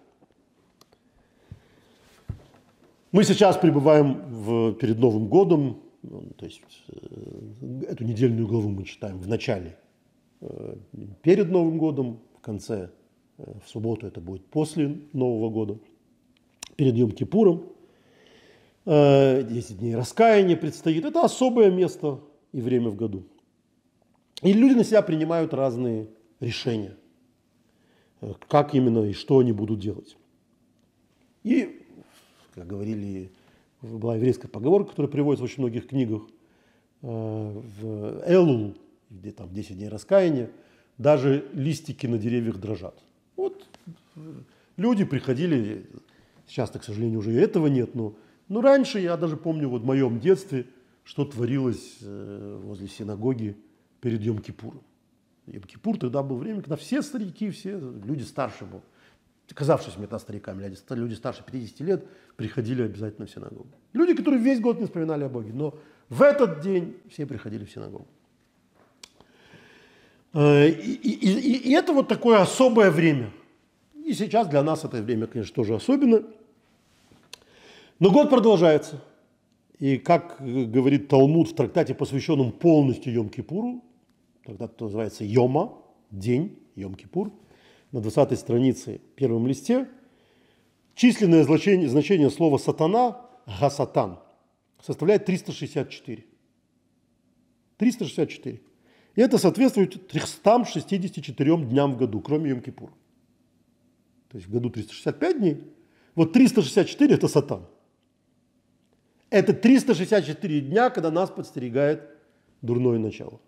Мы сейчас пребываем перед Новым годом, то есть эту недельную главу мы читаем в начале перед Новым годом, в конце, в субботу это будет после Нового года, перед Йом-Кипуром. 10 дней раскаяния предстоит. Это особое место и время в году. И люди на себя принимают разные решения, как именно и что они будут делать. И, как говорили, была еврейская поговорка, которая приводится в очень многих книгах, в Элул, где там 10 дней раскаяния, даже листики на деревьях дрожат. Вот люди приходили, сейчас-то, к сожалению, уже и этого нет, но раньше, я даже помню, вот в моем детстве, что творилось возле синагоги перед Йом-Кипуром. Йом-Кипур тогда был время, когда все старики, все люди старше были, оказавшись метро стариками, люди старше 50 лет, приходили обязательно в синагогу. Люди, которые весь год не вспоминали о Боге, но в этот день все приходили в синагогу. И это вот такое особое время. И сейчас для нас это время, конечно, тоже особенно. Но год продолжается. И как говорит Талмуд в трактате, посвященном полностью Йом-Кипуру, трактат называется Йома, день, Йом-Кипур, на 20 странице, первом листе, численное значение слова «сатана», «гасатан», составляет 364. 364. И это соответствует 364 дням в году, кроме Йом-Кипура. То есть в году 365 дней. Вот 364 – это сатан. Это 364 дня, когда нас подстерегает дурное начало.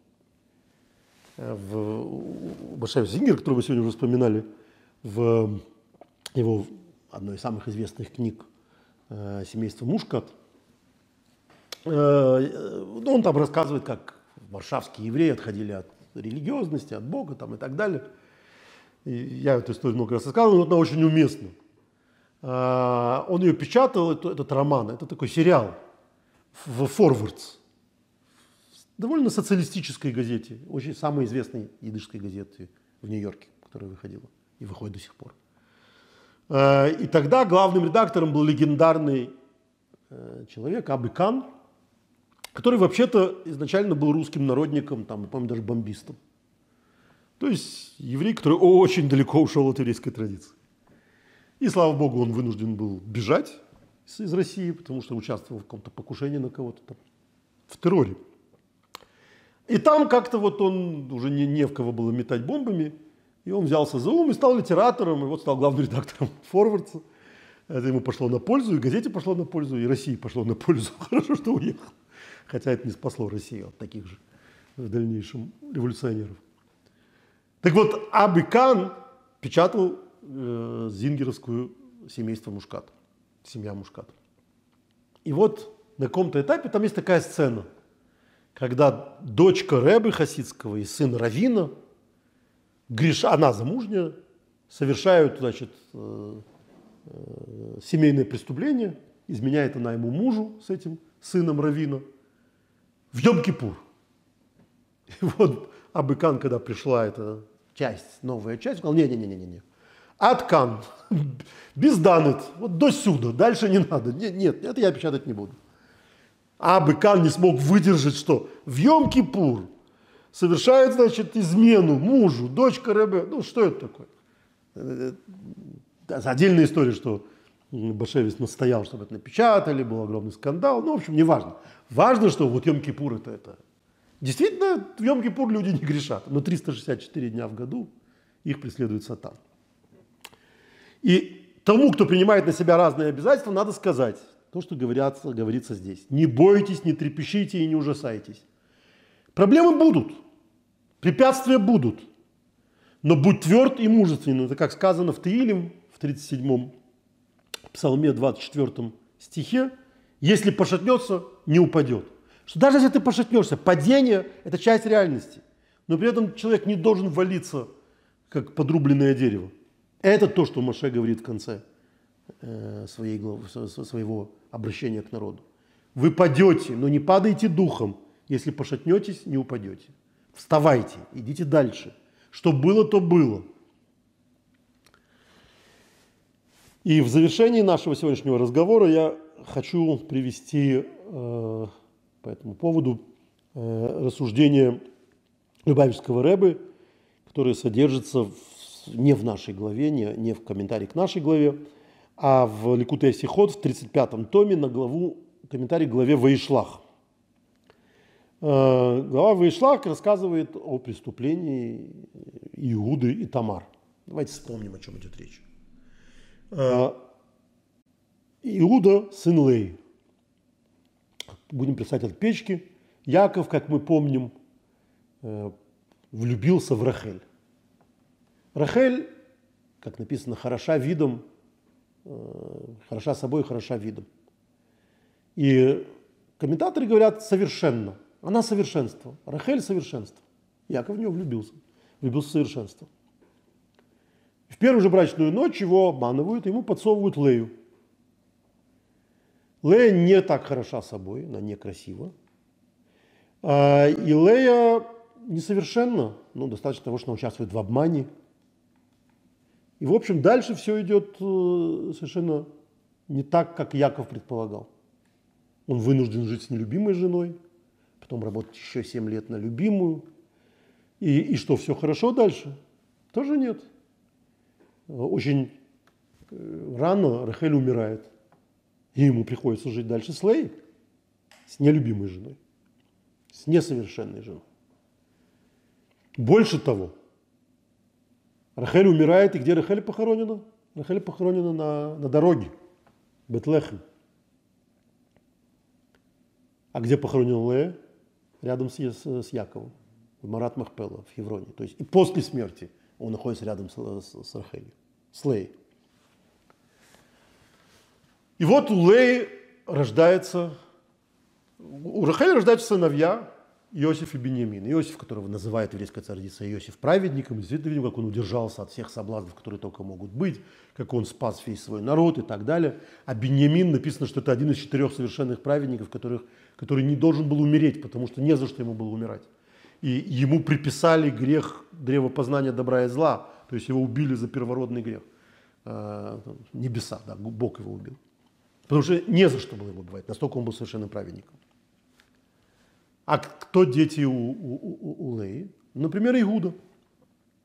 В Башеви Зингер, который мы сегодня уже вспоминали, в его одной из самых известных книг «Семейство Мушкат», он там рассказывает, как варшавские евреи отходили от религиозности, от Бога там, и так далее. И я эту историю много раз рассказывал, но она очень уместна. Он ее печатал, этот роман, это такой сериал в «Форвардс», довольно социалистической газете, очень самой известной идышской газете в Нью-Йорке, которая выходила и выходит до сих пор. И тогда главным редактором был легендарный человек Абыкан, который вообще-то изначально был русским народником, там, по-моему, даже бомбистом. То есть еврей, который очень далеко ушел от еврейской традиции. И, слава богу, он вынужден был бежать из России, потому что участвовал в каком-то покушении на кого-то там, в терроре. И там как-то вот он, уже не в кого было метать бомбами, и он взялся за ум и стал литератором, и вот стал главным редактором «Форвардса». Это ему пошло на пользу, и газете пошло на пользу, и России пошло на пользу. Хорошо, что уехал. Хотя это не спасло Россию от таких же в дальнейшем революционеров. Так вот, Абыкан печатал зингеровскую «Семейство Мушкат», «Семья Мушкат». И вот на каком-то этапе там есть такая сцена, когда дочка Ребы Хасидского и сын Равина, она замужняя, совершают, значит, семейное преступление, изменяет она ему мужу с этим сыном Равина в Йом-Кипур. И вот Абыкан, когда пришла эта часть, новая часть, сказал: не-не-не-не-не, Аткан, безданет, вот до сюда, дальше не надо, нет, это я печатать не буду. А Абыкан не смог выдержать, что в Йом-Кипур совершает, значит, измену мужу, дочка Ребе. Ну, что это такое? Это отдельная история, что Башевис настоял, чтобы это напечатали, был огромный скандал. Ну, в общем, не важно. Важно, что вот Йом-Кипур это. Действительно, в Йом-Кипур люди не грешат, но 364 дня в году их преследует сатан. И тому, кто принимает на себя разные обязательства, надо сказать то, что говорится здесь. Не бойтесь, не трепещите и не ужасайтесь. Проблемы будут, препятствия будут, но будь тверд и мужественен. Это как сказано в Таилим, в 37-м псалме, 24-м стихе. Если пошатнется, не упадет. Что даже если ты пошатнешься, падение – это часть реальности. Но при этом человек не должен валиться, как подрубленное дерево. Это то, что Маше говорит в конце своего обращения к народу. Вы падете, но не падайте духом. Если пошатнетесь, не упадете. Вставайте, идите дальше. Что было, то было. И в завершении нашего сегодняшнего разговора я хочу привести по этому поводу рассуждение Любавичского Рэбы, которое содержится не в нашей главе, не в комментарии к нашей главе, а в Ликутей Сихот в 35-м томе на главу, комментарий к главе Ваишлах. Глава Ваишлах рассказывает о преступлении Иуды и Тамар. Давайте вспомним, о чем идет речь. Иуда, сын Леи. Будем писать от печки. Яков, как мы помним, влюбился в Рахель. Рахель, как написано, хороша видом, хороша собой, хороша видом. И комментаторы говорят совершенно. Она совершенство. Рахель совершенство. Яков в нее влюбился. Влюбился в совершенство. В первую же брачную ночь его обманывают, ему подсовывают Лею. Лея не так хороша собой, она некрасива. И Лея несовершенна, достаточно того, что она участвует в обмане. И, в общем, дальше все идет совершенно не так, как Яков предполагал. Он вынужден жить с нелюбимой женой, потом работать еще 7 лет на любимую. И что, все хорошо дальше? Тоже нет. Очень рано Рахель умирает, и ему приходится жить дальше с Леей, с нелюбимой женой, с несовершенной женой. Больше того, Рахель умирает, и где Рахель похоронена? Рахель похоронена на дороге, в Бетлехем. А где похоронен Лея? Рядом с Яковом, в Марат Махпела, в Хевроне. То есть и после смерти он находится рядом с Рахелью, с Леей. И вот у Леи рождается, у Рахели рождаются сыновья Иосиф и Беньямин. Иосиф, которого называет еврейская царица Иосиф праведником, действительно видим, как он удержался от всех соблазнов, которые только могут быть, как он спас весь свой народ и так далее. А Беньямин, написано, что это один из 4 совершенных праведников, который не должен был умереть, потому что не за что ему было умирать. И ему приписали грех древа познания добра и зла, то есть его убили за первородный грех. Небеса, да, Бог его убил. Потому что не за что было его убивать, настолько он был совершенно праведником. А кто дети у Леи? Например, Иуда.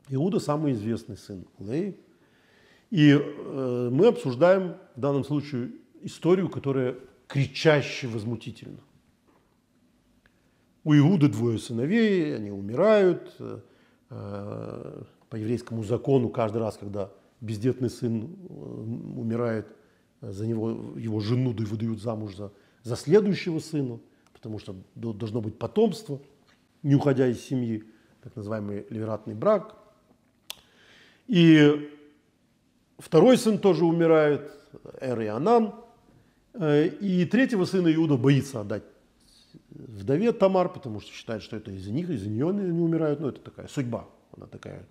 Иуда – самый известный сын Леи. И мы обсуждаем в данном случае историю, которая кричаще возмутительна. У Иуды 2 сыновей, они умирают. По еврейскому закону каждый раз, когда бездетный сын умирает, за него его жену выдают замуж за следующего сына, потому что должно быть потомство, не уходя из семьи, так называемый левератный брак. И второй сын тоже умирает, Эр и Анан. И третьего сына Иуда боится отдать вдове Тамар, потому что считает, что это из-за них, из-за нее они умирают. Но это такая судьба, она такая,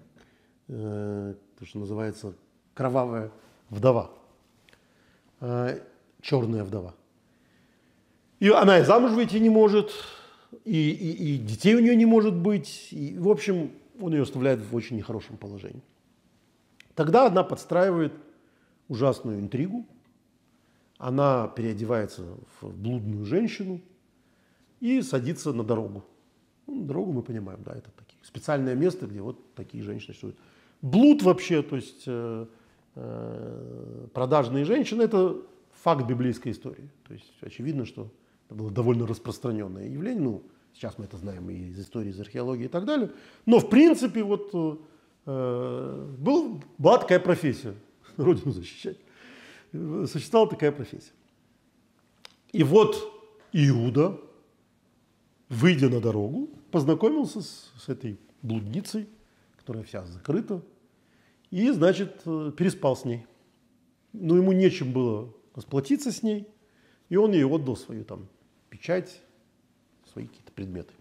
то, что называется, кровавая вдова. Черная вдова. И она и замуж выйти не может, и детей у нее не может быть. И, в общем, он ее оставляет в очень нехорошем положении. Тогда она подстраивает ужасную интригу. Она переодевается в блудную женщину и садится на дорогу. Ну, дорогу мы понимаем, да, это такие специальное место, где вот такие женщины существуют. Блуд вообще, то есть... продажные женщины – это факт библейской истории. То есть очевидно, что это было довольно распространенное явление. Сейчас мы это знаем и из истории, из археологии и так далее. Но в принципе вот была такая профессия – родину защищать. Существовала такая профессия. И вот Иуда, выйдя на дорогу, познакомился с этой блудницей, которая вся закрыта. И, значит, переспал с ней. Но ему нечем было расплатиться с ней, и он ей отдал свою печать, свои какие-то предметы.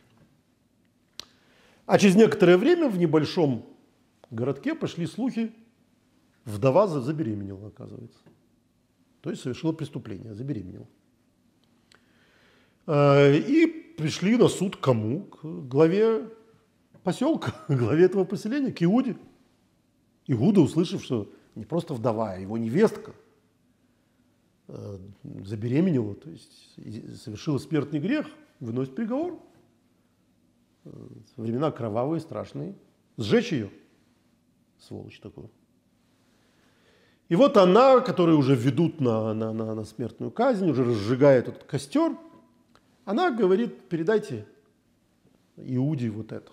А через некоторое время в небольшом городке пошли слухи, вдова забеременела, оказывается. То есть совершила преступление, забеременела. И пришли на суд кому? К главе поселка, к главе этого поселения, к Иуде. Иуда, услышав, что не просто вдова, а его невестка, забеременела, то есть совершила смертный грех, выносит приговор. Времена кровавые, страшные. Сжечь ее. Сволочь такую. И вот она, которую уже ведут на смертную казнь, уже разжигает этот костер, она говорит: передайте Иуде вот это.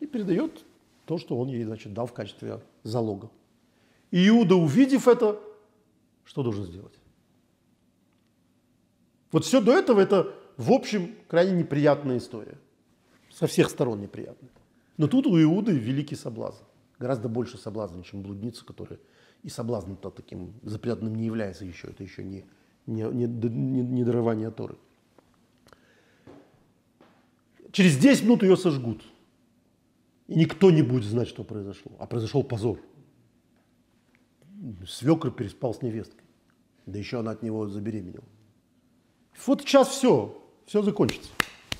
И передает то, что он ей, значит, дал в качестве залога. Иуда, увидев это, что должен сделать? Вот все до этого — это, в общем, крайне неприятная история. Со всех сторон неприятная. Но тут у Иуды великий соблазн. Гораздо больше соблазна, чем блудница, которая и соблазном-то таким запретным не является еще. Это еще не дарование Торы. Через 10 минут ее сожгут. И никто не будет знать, что произошло. А произошел позор. Свекр переспал с невесткой. Да еще она от него забеременела. Вот сейчас все закончится.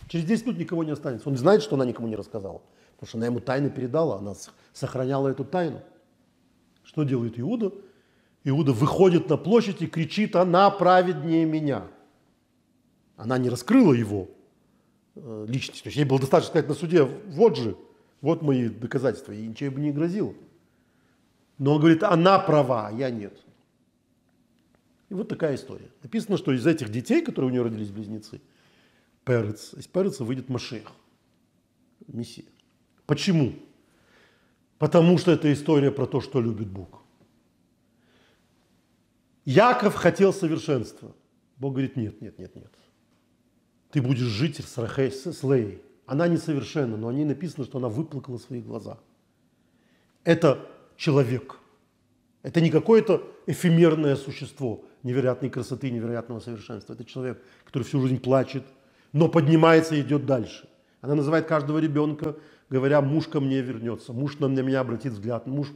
Через 10 минут никого не останется. Он знает, что она никому не рассказала. Потому что она ему тайну передала, она сохраняла эту тайну. Что делает Иуда? Иуда выходит на площадь и кричит: она праведнее меня. Она не раскрыла его личность. То есть ей было достаточно сказать на суде: вот же, вот мои доказательства. И ничего бы не грозило. Но он говорит: она права, а я нет. И вот такая история. Написано, что из этих детей, которые у нее родились близнецы, из Переца выйдет Машех, Мессия. Почему? Потому что это история про то, что любит Бог. Яков хотел совершенства. Бог говорит: нет. Ты будешь жить с Леей. Она несовершенна, но о ней написано, что она выплакала свои глаза. Это человек. Это не какое-то эфемерное существо невероятной красоты, невероятного совершенства. Это человек, который всю жизнь плачет, но поднимается и идет дальше. Она называет каждого ребенка, говоря: муж ко мне вернется, муж на меня обратит взгляд, муж,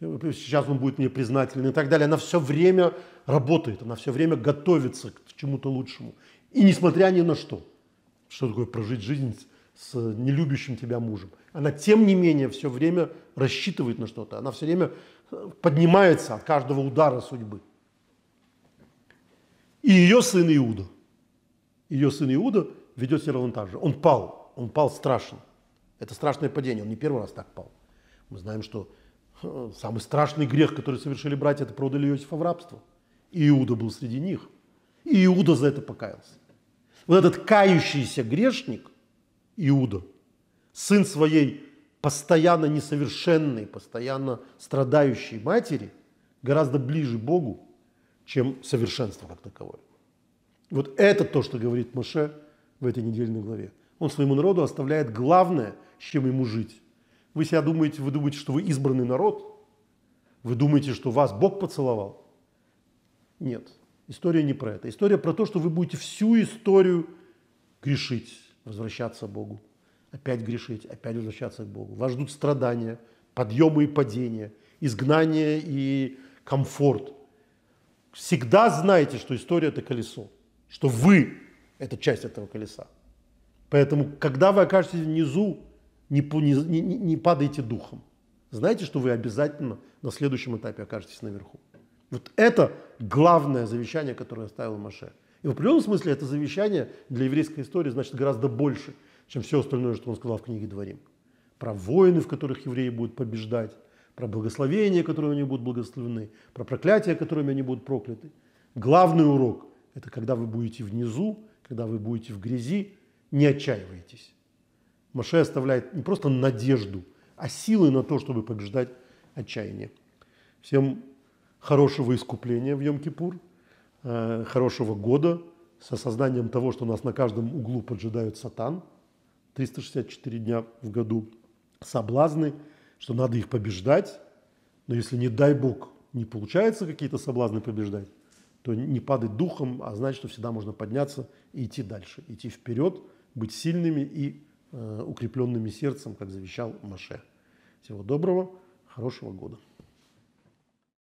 сейчас он будет мне признателен и так далее. Она все время работает, она все время готовится к чему-то лучшему. И несмотря ни на что, что такое прожить жизнь с нелюбящим тебя мужем, она тем не менее все время рассчитывает на что-то, она все время поднимается от каждого удара судьбы. И ее сын Иуда ведет себя ровно так же. Он пал страшно. Это страшное падение, он не первый раз так пал. Мы знаем, что самый страшный грех, который совершили братья, это продали Иосифа в рабство. И Иуда был среди них. И Иуда за это покаялся. Вот этот кающийся грешник, Иуда, сын своей постоянно несовершенной, постоянно страдающей матери, гораздо ближе Богу, чем совершенство как таковое. Вот это то, что говорит Маше в этой недельной главе. Он своему народу оставляет главное, с чем ему жить. Вы думаете, что вы избранный народ? Вы думаете, что вас Бог поцеловал? Нет, история не про это. История про то, что вы будете всю историю грешить, возвращаться к Богу. Опять грешить, опять возвращаться к Богу. Вас ждут страдания, подъемы и падения, изгнание и комфорт. Всегда знайте, что история – это колесо, что вы – это часть этого колеса. Поэтому, когда вы окажетесь внизу, не падайте духом. Знайте, что вы обязательно на следующем этапе окажетесь наверху. Вот это главное завещание, которое оставил Маше. И в определенном смысле это завещание для еврейской истории значит гораздо больше, чем все остальное, что он сказал в книге «Дворим». Про войны, в которых евреи будут побеждать, про благословения, которыми они будут благословены, про проклятия, которыми они будут прокляты. Главный урок – это когда вы будете внизу, когда вы будете в грязи, не отчаивайтесь. Маше оставляет не просто надежду, а силы на то, чтобы побеждать отчаяние. Всем хорошего искупления в Йом-Кипур, хорошего года, с осознанием того, что нас на каждом углу поджидает сатан, 364 дня в году, соблазны, что надо их побеждать, но если, не дай Бог, не получается какие-то соблазны побеждать, то не падать духом, а знать, что всегда можно подняться и идти дальше, идти вперед, быть сильными и укрепленными сердцем, как завещал Маше. Всего доброго, хорошего года.